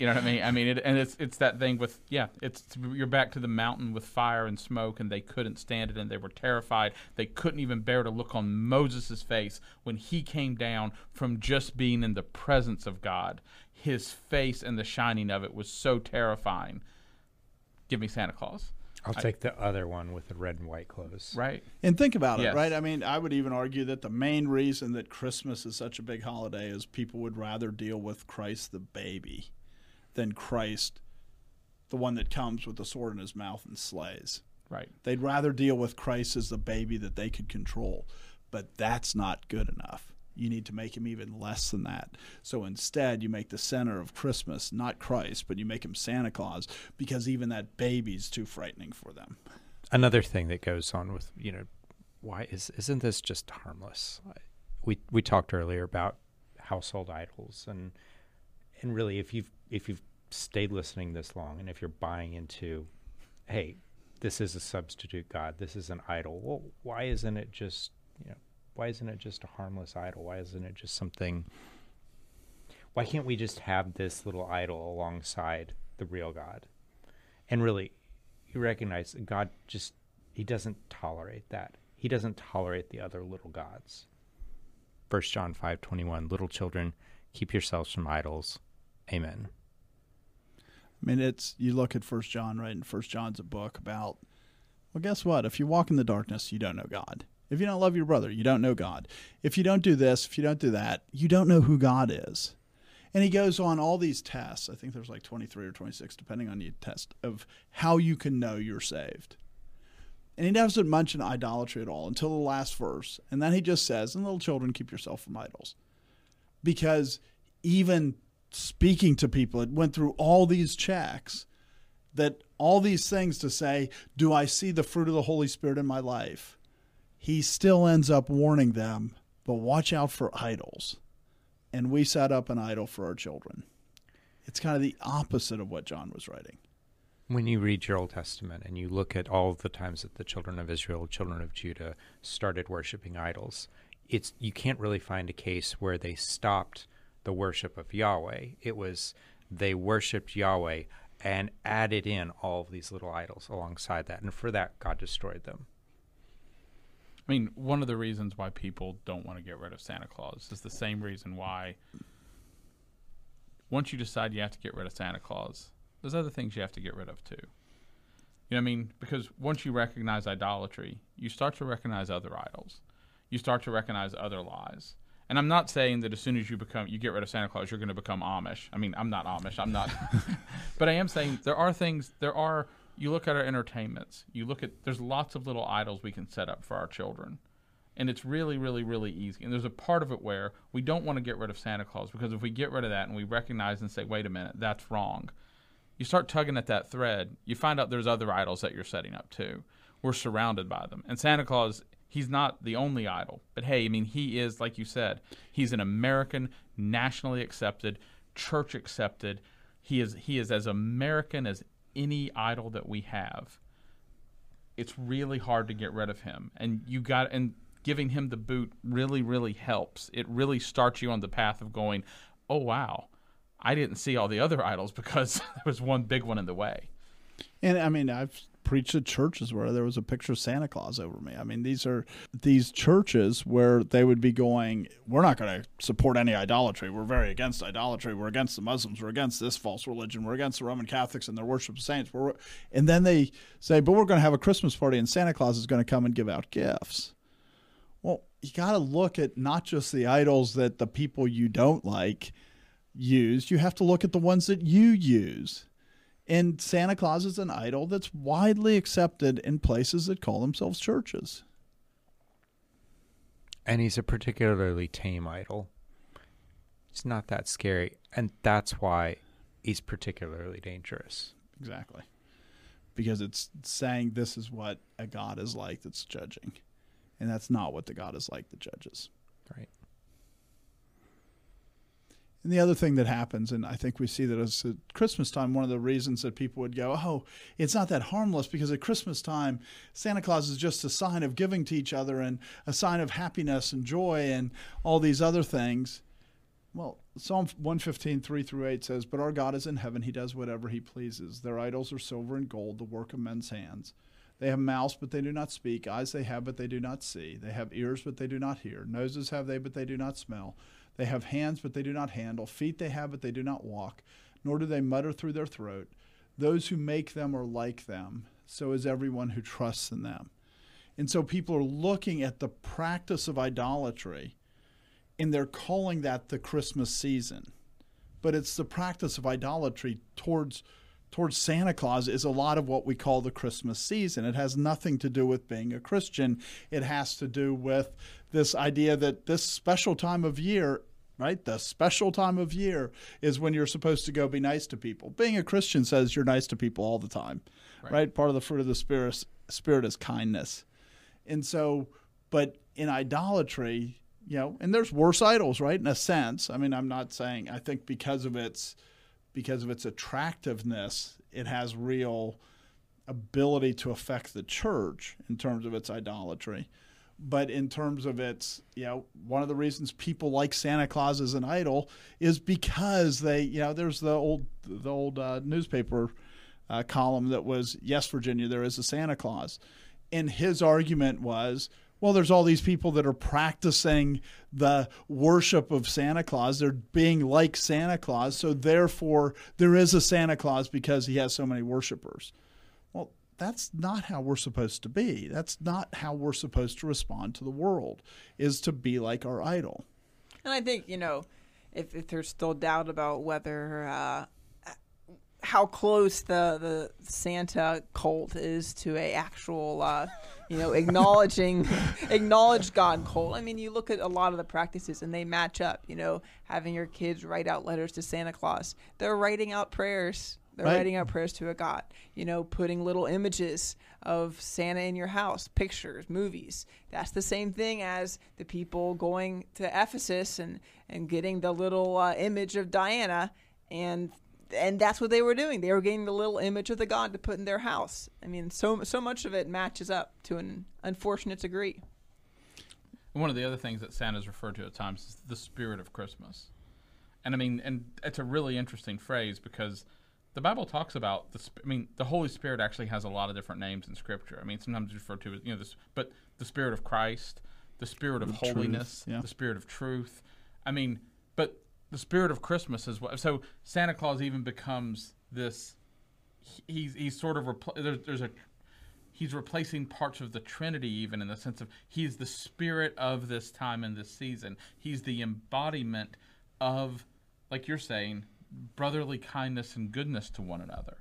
You know what I mean? I mean, it, and it's it's that thing with, yeah, it's you're back to the mountain with fire and smoke, and they couldn't stand it, and they were terrified. They couldn't even bear to look on Moses' face when he came down from just being in the presence of God. His face and the shining of it was so terrifying. Give me Santa Claus. I'll I, take the other one with the red and white clothes. Right. And think about yes. it, right? I mean, I would even argue that the main reason that Christmas is such a big holiday is people would rather deal with Christ the baby than Christ, the one that comes with the sword in his mouth and slays. Right. They'd rather deal with Christ as the baby that they could control. But that's not good enough. You need to make him even less than that. So instead, you make the center of Christmas not Christ, but you make him Santa Claus, because even that baby's too frightening for them. Another thing that goes on with, you know, why is, isn't this just harmless? We we talked earlier about household idols, and and really, if you've if you've stayed listening this long, and if you're buying into, hey, this is a substitute God, this is an idol. Well, why isn't it just, you know, why isn't it just a harmless idol? Why isn't it just something? Why can't we just have this little idol alongside the real God? And really, you recognize that God just, he doesn't tolerate that. He doesn't tolerate the other little gods. First John five twenty-one, little children, keep yourselves from idols. Amen. I mean, it's, you look at First John, right? And First John's a book about, well, guess what? If you walk in the darkness, you don't know God. If you don't love your brother, you don't know God. If you don't do this, if you don't do that, you don't know who God is. And he goes on all these tests. I think there's like twenty-three or twenty-six, depending on your test, of how you can know you're saved. And he doesn't mention idolatry at all until the last verse. And then he just says, and little children, keep yourself from idols. Because even speaking to people, it went through all these checks, that all these things to say, do I see the fruit of the Holy Spirit in my life? He still ends up warning them, but watch out for idols. And we set up an idol for our children. It's kind of the opposite of what John was writing. When you read your Old Testament and you look at all of the times that the children of Israel, children of Judah started worshiping idols, it's you can't really find a case where they stopped the worship of Yahweh. It was they worshiped Yahweh and added in all of these little idols alongside that. And for that, God destroyed them. I mean, one of the reasons why people don't want to get rid of Santa Claus is the same reason why once you decide you have to get rid of Santa Claus, there's other things you have to get rid of too. You know what I mean? Because once you recognize idolatry, you start to recognize other idols. You start to recognize other lies. And I'm not saying that as soon as you become, you get rid of Santa Claus, you're going to become Amish. I mean, I'm not Amish. I'm not. But I am saying there are things, there are... You look at our entertainments, you look at, there's lots of little idols we can set up for our children. And it's really, really, really easy. And there's a part of it where we don't want to get rid of Santa Claus, because if we get rid of that and we recognize and say, wait a minute, that's wrong. You start tugging at that thread, you find out there's other idols that you're setting up too. We're surrounded by them. And Santa Claus, he's not the only idol. But hey, I mean, he is, like you said, he's an American, nationally accepted, church accepted. He is he is as American as any idol that we have. It's really hard to get rid of him. And you got and giving him the boot really, really helps. It really starts you on the path of going, oh, wow, I didn't see all the other idols because there was one big one in the way. And, I mean, I've preached at churches where there was a picture of Santa Claus over me. I mean, these are these churches where they would be going, we're not going to support any idolatry. We're very against idolatry. We're against the Muslims. We're against this false religion. We're against the Roman Catholics and their worship of saints. We're, and then they say, but we're going to have a Christmas party and Santa Claus is going to come and give out gifts. Well, you got to look at not just the idols that the people you don't like use. You have to look at the ones that you use. And Santa Claus is an idol that's widely accepted in places that call themselves churches. And he's a particularly tame idol. He's not that scary, and that's why he's particularly dangerous. Exactly. Because it's saying this is what a God is like that's judging, and that's not what the God is like that judges. Right. And the other thing that happens, and I think we see that as at Christmas time, one of the reasons that people would go, oh, it's not that harmless because at Christmas time, Santa Claus is just a sign of giving to each other and a sign of happiness and joy and all these other things. Well, Psalm one fifteen, three through eight says, but our God is in heaven. He does whatever he pleases. Their idols are silver and gold, the work of men's hands. They have mouths, but they do not speak. Eyes they have, but they do not see. They have ears, but they do not hear. Noses have they, but they do not smell. They have hands, but they do not handle. Feet they have, but they do not walk. Nor do they mutter through their throat. Those who make them are like them. So is everyone who trusts in them. And so people are looking at the practice of idolatry, and they're calling that the Christmas season. But it's the practice of idolatry towards towards Santa Claus is a lot of what we call the Christmas season. It has nothing to do with being a Christian. It has to do with this idea that this special time of year, right, the special time of year is when you're supposed to go be nice to people. Being a Christian says you're nice to people all the time, right? right? Part of the fruit of the spirit, spirit is kindness. And so, but in idolatry, you know, and there's worse idols, right, in a sense. I mean, I'm not saying, I think because of its because of its attractiveness, it has real ability to affect the church in terms of its idolatry. But in terms of its, you know, one of the reasons people like Santa Claus as an idol is because they, you know, there's the old the old uh, newspaper uh, column that was, yes, Virginia, there is a Santa Claus. And his argument was, well, there's all these people that are practicing the worship of Santa Claus. They're being like Santa Claus. So therefore, there is a Santa Claus because he has so many worshipers. Well, that's not how we're supposed to be. That's not how we're supposed to respond to the world, is to be like our idol. And I think, you know, if, if there's still doubt about whether uh, how close the, the Santa cult is to a actual uh, – you know, acknowledging, acknowledge God cult. I mean, you look at a lot of the practices and they match up, you know, having your kids write out letters to Santa Claus. They're writing out prayers. They're right. writing out prayers to a God, you know, putting little images of Santa in your house, pictures, movies. That's the same thing as the people going to Ephesus and, and getting the little uh, image of Diana and And that's what they were doing. They were getting the little image of the god to put in their house. I mean, so so much of it matches up to an unfortunate degree. One of the other things that Santa's referred to at times is the spirit of Christmas. And I mean, and it's a really interesting phrase because the Bible talks about, the. I mean, the Holy Spirit actually has a lot of different names in Scripture. I mean, sometimes it's referred to as, you know, this, but the spirit of Christ, the spirit of the holiness, truth, yeah. the spirit of truth. I mean, but... the spirit of Christmas as well. So Santa Claus even becomes this. He's he's sort of repl- there's, there's a he's replacing parts of the Trinity, even in the sense of he's the spirit of this time and this season. He's the embodiment of, like you're saying, brotherly kindness and goodness to one another.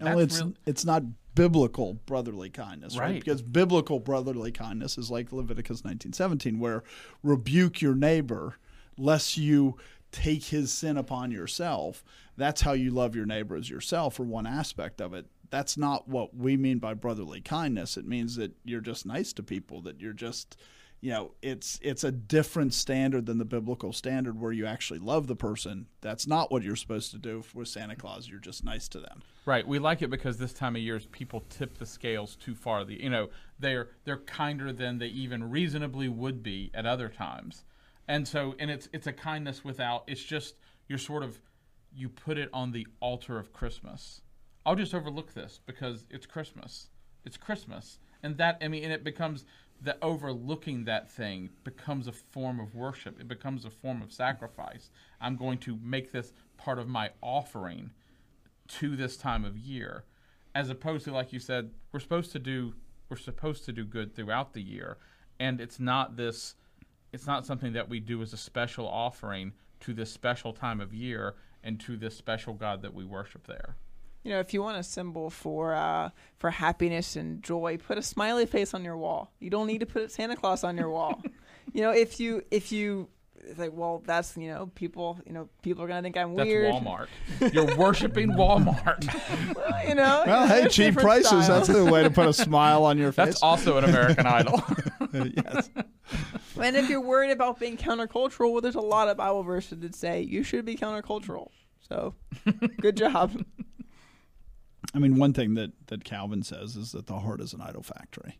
Well, it's real- it's not biblical brotherly kindness, right? right? Because biblical brotherly kindness is like Leviticus nineteen seventeen, where rebuke your neighbor, lest you take his sin upon yourself. That's how you love your neighbor as yourself, or one aspect of it. that's not what we mean by brotherly kindness. It means that you're just nice to people, that you're just, you know, it's it's a different standard than the biblical standard where you actually love the person. That's not what you're supposed to do with Santa Claus. You're just nice to them. Right. We like it because this time of year people tip the scales too far. The, you know, they're they're kinder than they even reasonably would be at other times. And so, and it's it's a kindness without, it's just, you're sort of, you put it on the altar of Christmas. I'll just overlook this because it's Christmas. It's Christmas. And that, I mean, and it becomes, the overlooking that thing becomes a form of worship. It becomes a form of sacrifice. I'm going to make this part of my offering to this time of year. As opposed to, like you said, we're supposed to do, we're supposed to do good throughout the year. And it's not this, it's not something that we do as a special offering to this special time of year and to this special God that we worship there. You know, if you want a symbol for uh, for happiness and joy, put a smiley face on your wall. You don't need to put Santa Claus on your wall. You know, if you if you it's like, well, that's, you know, people, you know, people are gonna think I'm that's weird. That's Walmart. You're worshiping Walmart. Well, you know. Well, hey, cheap prices. Styles. That's the way to put a smile on your face. That's also an American Idol. Yes. And if you're worried about being countercultural, well, there's a lot of Bible verses that say you should be countercultural. So, good job. I mean, one thing that, that Calvin says is that the heart is an idol factory.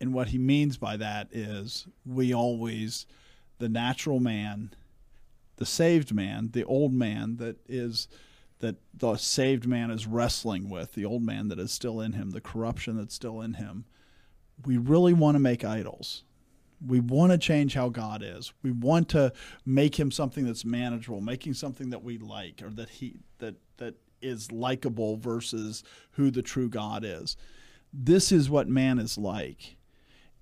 And what he means by that is we always, the natural man, the saved man, the old man that is, that the saved man is wrestling with, the old man that is still in him, the corruption that's still in him. We really want to make idols. We want to change how God is. We want to make him something that's manageable, making something that we like, or that he, that, that, is likable versus who the true God is. This is what man is like.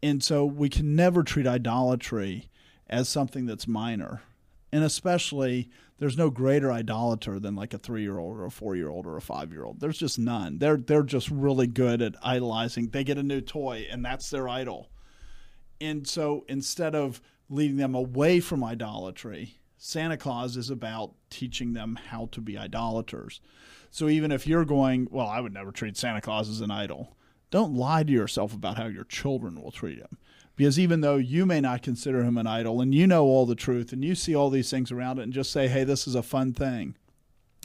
And so we can never treat idolatry as something that's minor. And especially, there's no greater idolater than like a three-year-old or a four-year-old or a five-year-old. There's just none. They're they're just really good at idolizing. They get a new toy and that's their idol. And so instead of leading them away from idolatry, Santa Claus is about teaching them how to be idolaters. So even if you're going, well, I would never treat Santa Claus as an idol, don't lie to yourself about how your children will treat him. Because even though you may not consider him an idol and you know all the truth and you see all these things around it and just say, hey, this is a fun thing,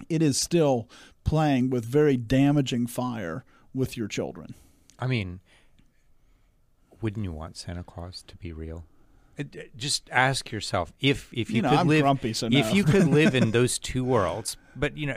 it is still playing with very damaging fire with your children. I mean, wouldn't you want Santa Claus to be real? Just ask yourself if if you, you know, could I'm live grumpy, so no. If you could live in those two worlds. But you know,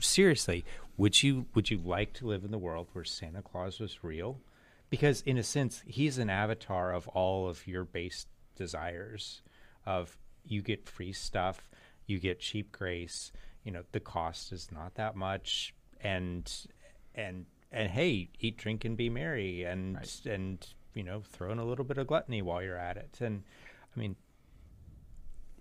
seriously, would you would you like to live in the world where Santa Claus was real? Because in a sense, he's an avatar of all of your base desires. Of you get free stuff, you get cheap grace. You know, the cost is not that much, and and and hey, eat, drink, and be merry, and right. and. you know, throw in a little bit of gluttony while you're at it. And I mean,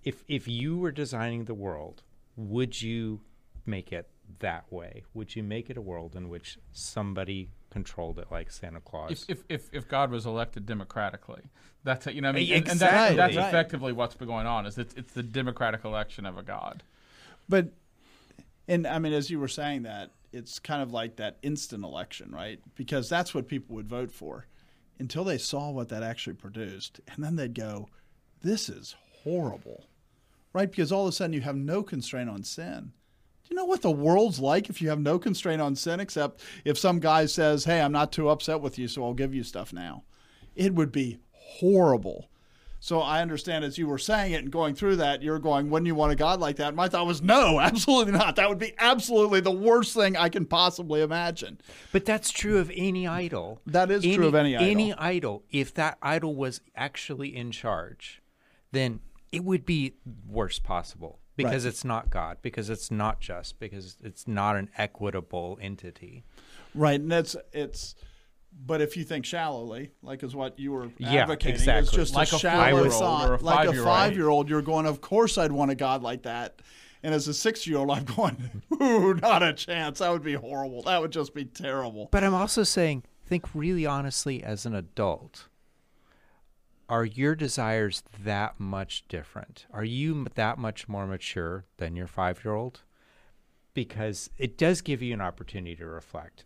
if if you were designing the world, would you make it that way? Would you make it a world in which somebody controlled it like Santa Claus? If if, if God was elected democratically, that's a, you know, I mean, exactly. and, and that's, that's right. effectively what's been going on. Is it's it's the democratic election of a God. But and I mean, as you were saying that, it's kind of like that instant election, right? Because that's what people would vote for. Until they saw what that actually produced. And then they'd go, this is horrible, right? Because all of a sudden you have no constraint on sin. Do you know what the world's like if you have no constraint on sin, except if some guy says, hey, I'm not too upset with you, so I'll give you stuff now. It would be horrible. So I understand as you were saying it and going through that, you're going, wouldn't you want a God like that? And my thought was, no, absolutely not. That would be absolutely the worst thing I can possibly imagine. But that's true of any idol. That is any, true of any idol. Any idol, if that idol was actually in charge, then it would be worst possible because right. It's not God, because it's not just, because it's not an equitable entity. Right, and that's it's... But if you think shallowly, like is what you were advocating, yeah, exactly. It's just like a, a shallow thought. Or a like a five-year-old, you're going, of course I'd want a God like that. And as a six-year-old, I'm going, ooh, not a chance. That would be horrible. That would just be terrible. But I'm also saying, think really honestly as an adult. Are your desires that much different? Are you that much more mature than your five-year-old? because it does give you an opportunity to reflect.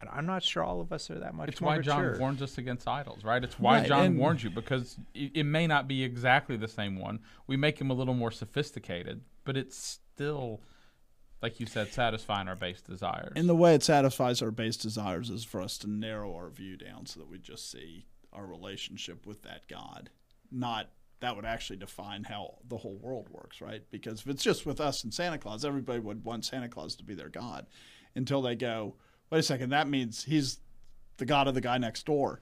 And I'm not sure all of us are that much. It's more why John mature. warns us against idols, right? It's why right, John warns you, because it, it may not be exactly the same one. We make him a little more sophisticated, but it's still, like you said, satisfying our base desires. And the way it satisfies our base desires is for us to narrow our view down so that we just see our relationship with that God, not that would actually define how the whole world works, right? Because if it's just with us and Santa Claus, everybody would want Santa Claus to be their God until they go, wait a second, that means he's the God of the guy next door.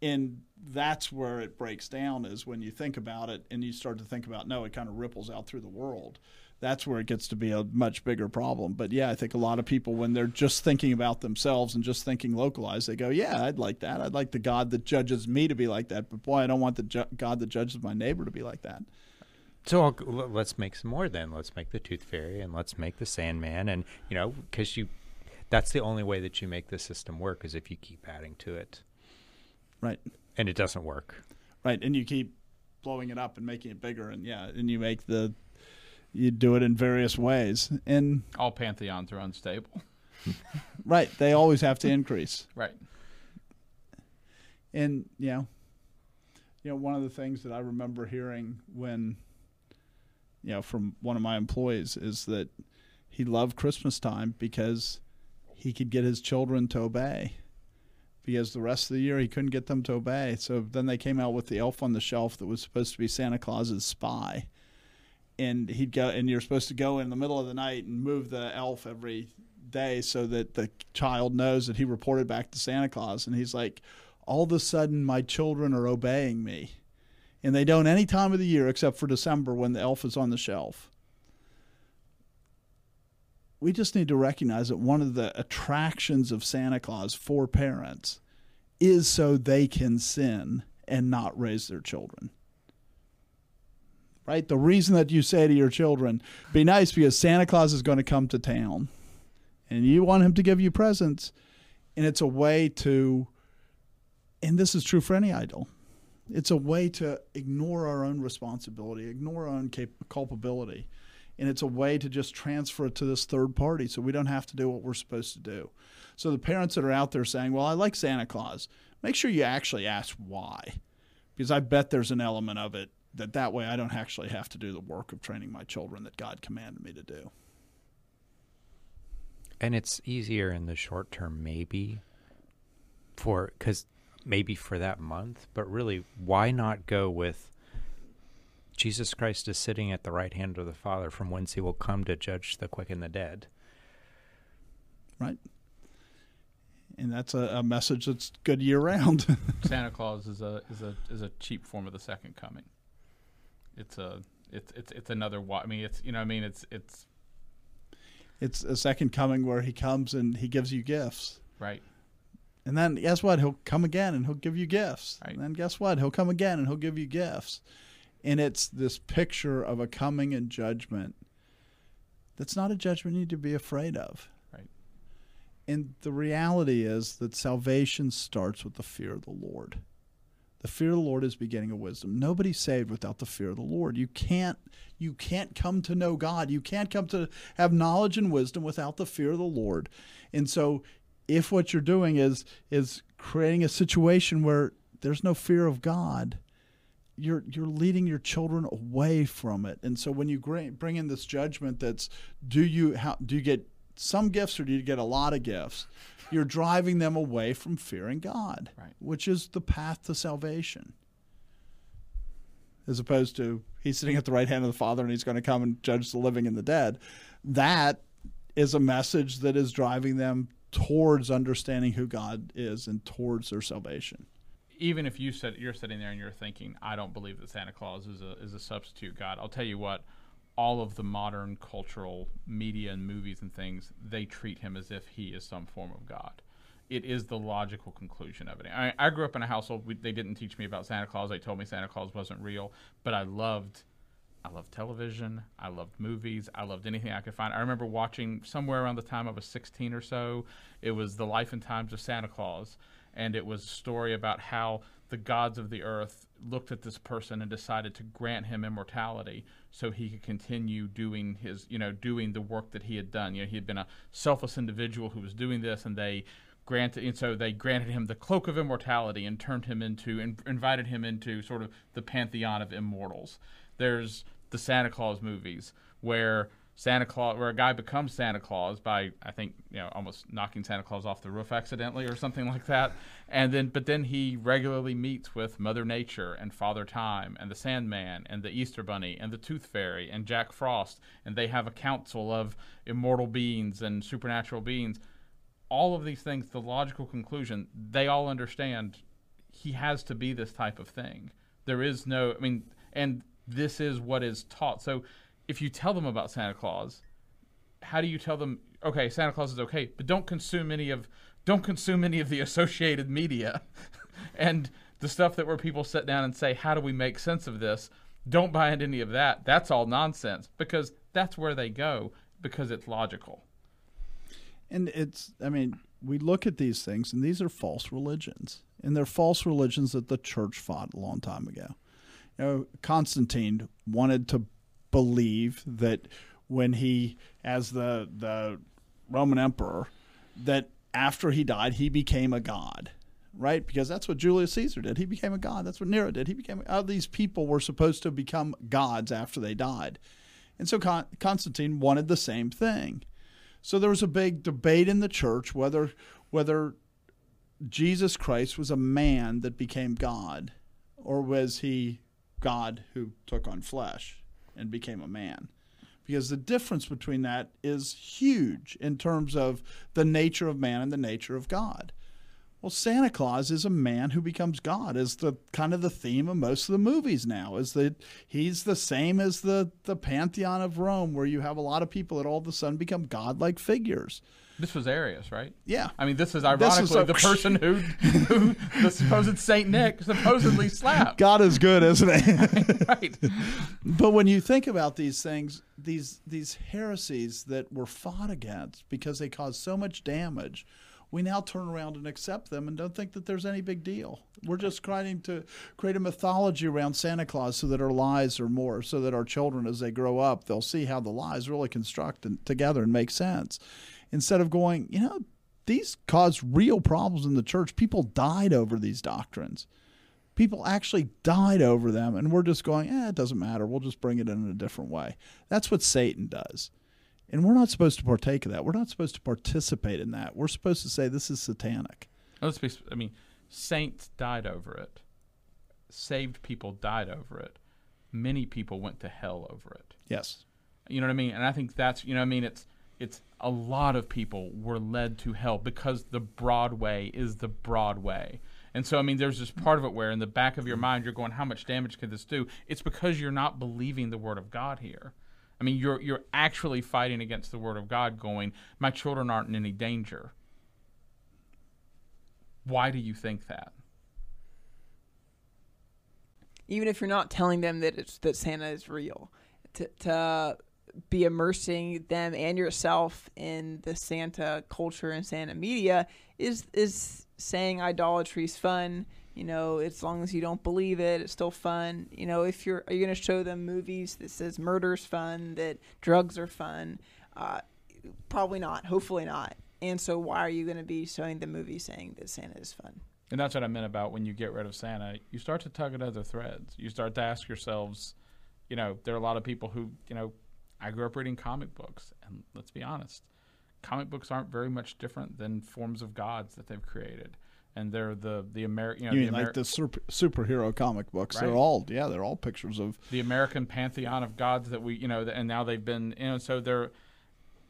And that's where it breaks down, is when you think about it and you start to think about, no, it kind of ripples out through the world. That's where it gets to be a much bigger problem. But, yeah, I think a lot of people, when they're just thinking about themselves and just thinking localized, they go, yeah, I'd like that. I'd like the God that judges me to be like that. But, boy, I don't want the ju- God that judges my neighbor to be like that. So I'll, let's make some more then. Let's make the Tooth Fairy and let's make the Sandman. And, you know, because you – that's the only way that you make the system work, is if you keep adding to it. Right. And it doesn't work. Right. And you keep blowing it up and making it bigger. And, yeah, and you make the – you do it in various ways. And all pantheons are unstable. Right. They always have to increase. Right. And, you know, you know, one of the things that I remember hearing when, you know, from one of my employees is that he loved Christmas time because – he could get his children to obey, because the rest of the year he couldn't get them to obey. So then they came out with the elf on the shelf that was supposed to be Santa Claus's spy. And he'd go, and you're supposed to go in the middle of the night and move the elf every day so that the child knows that he reported back to Santa Claus. And he's like, all of a sudden my children are obeying me. And they don't any time of the year except for December, when the elf is on the shelf. We just need to recognize that one of the attractions of Santa Claus for parents is so they can sin and not raise their children. Right? The reason that you say to your children, be nice because Santa Claus is going to come to town and you want him to give you presents. And it's a way to, and this is true for any idol, it's a way to ignore our own responsibility, ignore our own cap- culpability. And it's a way to just transfer it to this third party so we don't have to do what we're supposed to do. So the parents that are out there saying, well, I like Santa Claus, make sure you actually ask why. Because I bet there's an element of it that that way I don't actually have to do the work of training my children that God commanded me to do. And it's easier in the short term, maybe, for, 'cause maybe for that month. But really, why not go with, Jesus Christ is sitting at the right hand of the Father, from whence he will come to judge the quick and the dead. Right. And that's a, a message that's good year-round. Santa Claus is a is a is a cheap form of the second coming. It's a it's it's it's another. I mean, it's you know, I mean, it's it's it's a second coming where he comes and he gives you gifts. Right. And then guess what? He'll come again and he'll give you gifts. Right. And then guess what? He'll come again and he'll give you gifts. And it's this picture of a coming and judgment that's not a judgment you need to be afraid of. Right. And the reality is that salvation starts with the fear of the Lord. The fear of the Lord is the beginning of wisdom. Nobody's saved without the fear of the Lord. You can't, you can't come to know God. You can't come to have knowledge and wisdom without the fear of the Lord. And so if what you're doing is is creating a situation where there's no fear of God, You're you're leading your children away from it. And so when you bring in this judgment that's, do you how, do you get some gifts or do you get a lot of gifts? You're driving them away from fearing God, right, which is the path to salvation. As opposed to he's sitting at the right hand of the Father and he's going to come and judge the living and the dead. That is a message that is driving them towards understanding who God is and towards their salvation. Even if you said, you're sitting there and you're thinking, I don't believe that Santa Claus is a is a substitute God, I'll tell you what, all of the modern cultural media and movies and things, they treat him as if he is some form of God. It is the logical conclusion of it. I, I grew up in a household, we, they didn't teach me about Santa Claus. They told me Santa Claus wasn't real, but I loved, I loved television. I loved movies. I loved anything I could find. I remember watching somewhere around the time I was sixteen or so, it was The Life and Times of Santa Claus. And it was a story about how the gods of the earth looked at this person and decided to grant him immortality so he could continue doing his, you know, doing the work that he had done. You know, he had been a selfless individual who was doing this, and they granted, and so they granted him the cloak of immortality and turned him into, and invited him into sort of the pantheon of immortals. There's the Santa Claus movies where Santa Claus, where a guy becomes Santa Claus by, I think, you know, almost knocking Santa Claus off the roof accidentally or something like that, and then but then he regularly meets with Mother Nature and Father Time and the Sandman and the Easter Bunny and the Tooth Fairy and Jack Frost, and they have a council of immortal beings and supernatural beings. All of these things, the logical conclusion, they all understand he has to be this type of thing. There is no, I mean, and this is what is taught. So if you tell them about Santa Claus, how do you tell them, okay, Santa Claus is okay, but don't consume any of don't consume any of the associated media and the stuff that where people sit down and say, how do we make sense of this? Don't buy into any of that. That's all nonsense, because that's where they go, because it's logical. And it's, I mean, we look at these things, and these are false religions, and they're false religions that the church fought a long time ago. You know, Constantine wanted to believe that when he, as the the Roman emperor, that after he died, he became a god, right? Because that's what Julius Caesar did. He became a god. That's what Nero did. He became, all these people were supposed to become gods after they died. And so Con- Constantine wanted the same thing. So there was a big debate in the church whether whether Jesus Christ was a man that became God, or was he God who took on flesh and became a man, because the difference between that is huge in terms of the nature of man and the nature of God. Well, Santa Claus is a man who becomes God, is the kind of the theme of most of the movies now, is that he's the same as the, the pantheon of Rome, where you have a lot of people that all of a sudden become godlike figures. This was Arius, right? Yeah. I mean, this is ironically this is a, the person who, who the supposed Saint Nick supposedly slapped. God is good, isn't it? Right. But when you think about these things, these these heresies that were fought against because they caused so much damage, we now turn around and accept them and don't think that there's any big deal. We're just trying to create a mythology around Santa Claus so that our lies are more, so that our children, as they grow up, they'll see how the lies really construct and, together and make sense. Instead of going, you know, these caused real problems in the church. People died over these doctrines. People actually died over them, and we're just going, eh, it doesn't matter. We'll just bring it in a different way. That's what Satan does. And we're not supposed to partake of that. We're not supposed to participate in that. We're supposed to say this is satanic. Let's be, I mean, saints died over it. Saved people died over it. Many people went to hell over it. Yes. You know what I mean? And I think that's, you know what I mean? It's, It's a lot of people were led to hell because the broad way is the broad way. And so, I mean, there's this part of it where in the back of your mind you're going, how much damage could this do? It's because you're not believing the Word of God here. I mean, you're you're actually fighting against the Word of God going, my children aren't in any danger. Why do you think that? Even if you're not telling them that it's, that Santa is real, to... to be immersing them and yourself in the Santa culture and Santa media is is saying idolatry's fun. You know, as long as you don't believe it, it's still fun. You know, if you're are you going to show them movies that says murder's fun, that drugs are fun? Uh, probably not. Hopefully not. And so, why are you going to be showing the movie saying that Santa is fun? And that's what I meant about when you get rid of Santa, you start to tug at other threads. You start to ask yourselves, you know, there are a lot of people who, you know, I grew up reading comic books, and let's be honest, comic books aren't very much different than forms of gods that they've created, and they're the the American. You, know, you mean the Ameri- like the super, superhero comic books? Right. They're all yeah, they're all pictures of the American pantheon of gods that we you know, and now they've been you know so they're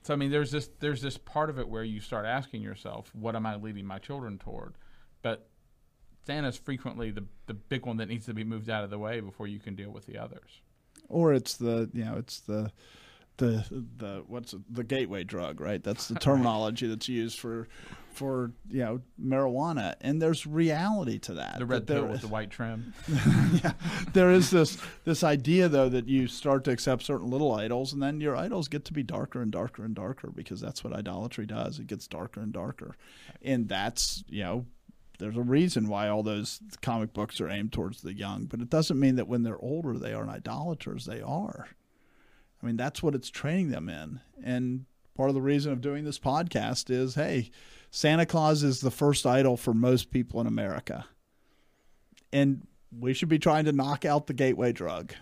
so I mean there's this there's this part of it where you start asking yourself, what am I leading my children toward? But Santa's frequently the the big one that needs to be moved out of the way before you can deal with the others. Or it's the you know it's the the the what's it, the gateway drug, right? That's the terminology that's used for for you know marijuana, and there's reality to that. The red that pill there, with the white trim. Yeah, there is this this idea though that you start to accept certain little idols, and then your idols get to be darker and darker and darker, because that's what idolatry does. It gets darker and darker, and that's you know There's a reason why all those comic books are aimed towards the young, but it doesn't mean that when they're older they aren't idolaters. They are. I mean, that's what it's training them in. And part of the reason of doing this podcast is, hey, Santa Claus is the first idol for most people in America. And we should be trying to knock out the gateway drug.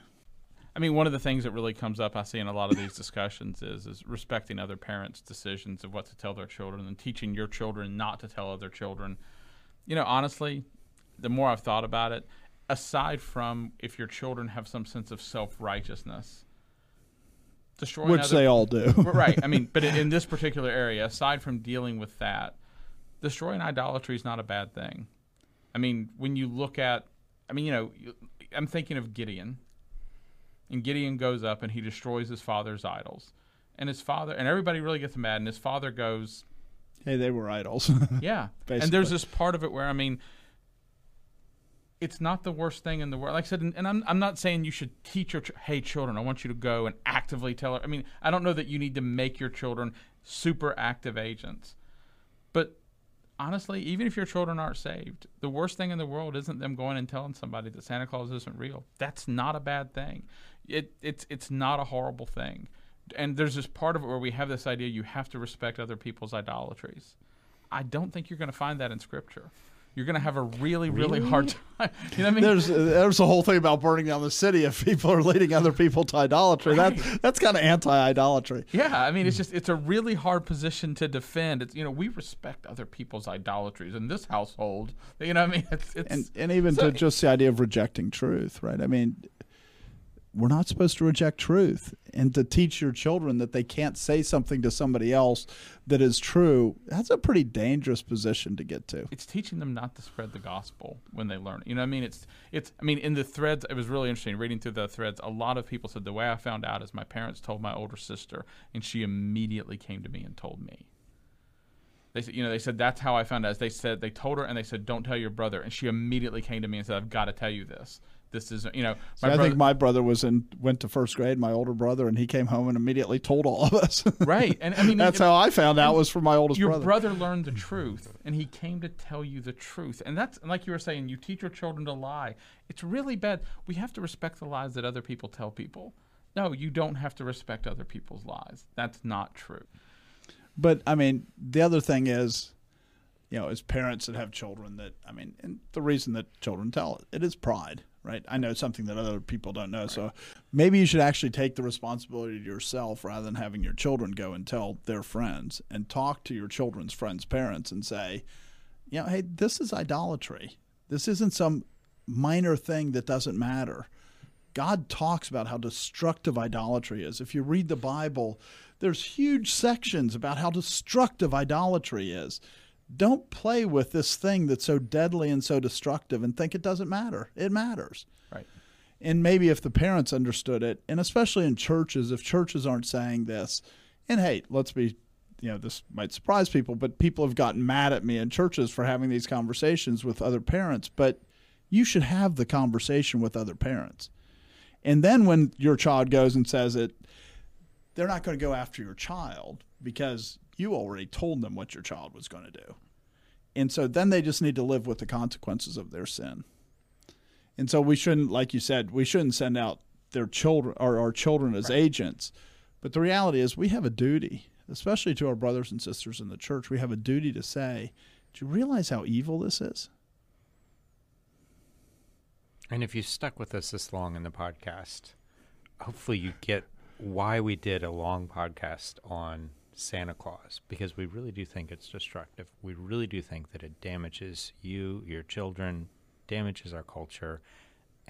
I mean, one of the things that really comes up I see in a lot of these discussions is is respecting other parents' decisions of what to tell their children and teaching your children not to tell other children. You know, honestly, the more I've thought about it, aside from if your children have some sense of self-righteousness, destroying Which other, they all do. Right. I mean, but in this particular area, aside from dealing with that, destroying idolatry is not a bad thing. I mean, when you look at, I mean, you know, I'm thinking of Gideon. And Gideon goes up and he destroys his father's idols. And his father, and everybody really gets mad, and his father goes, hey, they were idols. Yeah. Basically. And there's this part of it where, I mean, it's not the worst thing in the world. Like I said, and, and I'm I'm not saying you should teach your, ch- hey, children, I want you to go and actively tell her. I mean, I don't know that you need to make your children super active agents. But honestly, even if your children aren't saved, the worst thing in the world isn't them going and telling somebody that Santa Claus isn't real. That's not a bad thing. It it's it's not a horrible thing. And there's this part of it where we have this idea you have to respect other people's idolatries. I don't think you're going to find that in Scripture. You're going to have a really, really, really hard time. You know what I mean? There's there's a whole thing about burning down the city if people are leading other people to idolatry. Right. That that's kind of anti-idolatry. Yeah, I mean, it's just it's a really hard position to defend. It's, you know, we respect other people's idolatries in this household. You know what I mean? It's, it's, and and even so, to just the idea of rejecting truth, right? I mean, we're not supposed to reject truth, and to teach your children that they can't say something to somebody else that is true, that's a pretty dangerous position to get to. It's teaching them not to spread the gospel when they learn it. You know what I mean? It's, it's, I mean, in the threads, it was really interesting reading through the threads. A lot of people said the way I found out is my parents told my older sister, and she immediately came to me and told me. They said, you know, they said, that's how I found out. They said, they told her, and they said, don't tell your brother. And she immediately came to me and said, I've got to tell you this. This is, you know, my so I brother, think my brother was in went to first grade, my older brother, and he came home and immediately told all of us. Right, and I mean that's it, how I found out was from my oldest your brother. Your brother learned the truth, and he came to tell you the truth, and that's, like you were saying, you teach your children to lie. It's really bad. We have to respect the lies that other people tell people. No, you don't have to respect other people's lies. That's not true. But I mean, the other thing is, you know, as parents that have children, that I mean, and the reason that children tell it, it is pride. Right, I know something that other people don't know. Right. So maybe you should actually take the responsibility to yourself rather than having your children go and tell their friends, and talk to your children's friends' parents and say, you know, hey, this is idolatry. This isn't some minor thing that doesn't matter. God talks about how destructive idolatry is. If you read the Bible, there's huge sections about how destructive idolatry is. Don't play with this thing that's so deadly and so destructive and think it doesn't matter. It matters. Right. And maybe if the parents understood it, and especially in churches, if churches aren't saying this, and hey, let's be, you know, this might surprise people, but people have gotten mad at me in churches for having these conversations with other parents, but you should have the conversation with other parents. And then when your child goes and says it, they're not going to go after your child because you already told them what your child was going to do. And so then they just need to live with the consequences of their sin. And so we shouldn't, like you said, we shouldn't send out their children or our children as right. agents. But the reality is we have a duty, especially to our brothers and sisters in the church. We have a duty to say, do you realize how evil this is? And if you stuck with us this long in the podcast, hopefully you get why we did a long podcast on Santa Claus, because we really do think it's destructive. We really do think that it damages you, your children, damages our culture,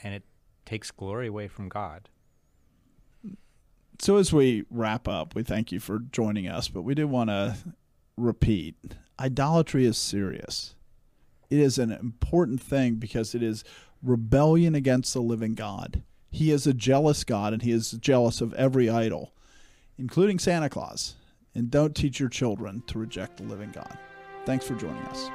and it takes glory away from God. So as we wrap up, we thank you for joining us, but we do want to repeat, idolatry is serious. It is an important thing because it is rebellion against the living God. He is a jealous God, and he is jealous of every idol, including Santa Claus. And don't teach your children to reject the living God. Thanks for joining us.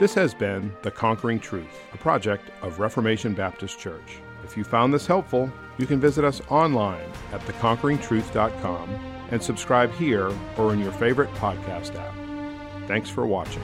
This has been The Conquering Truth, a project of Reformation Baptist Church. If you found this helpful, you can visit us online at the conquering truth dot com and subscribe here or in your favorite podcast app. Thanks for watching.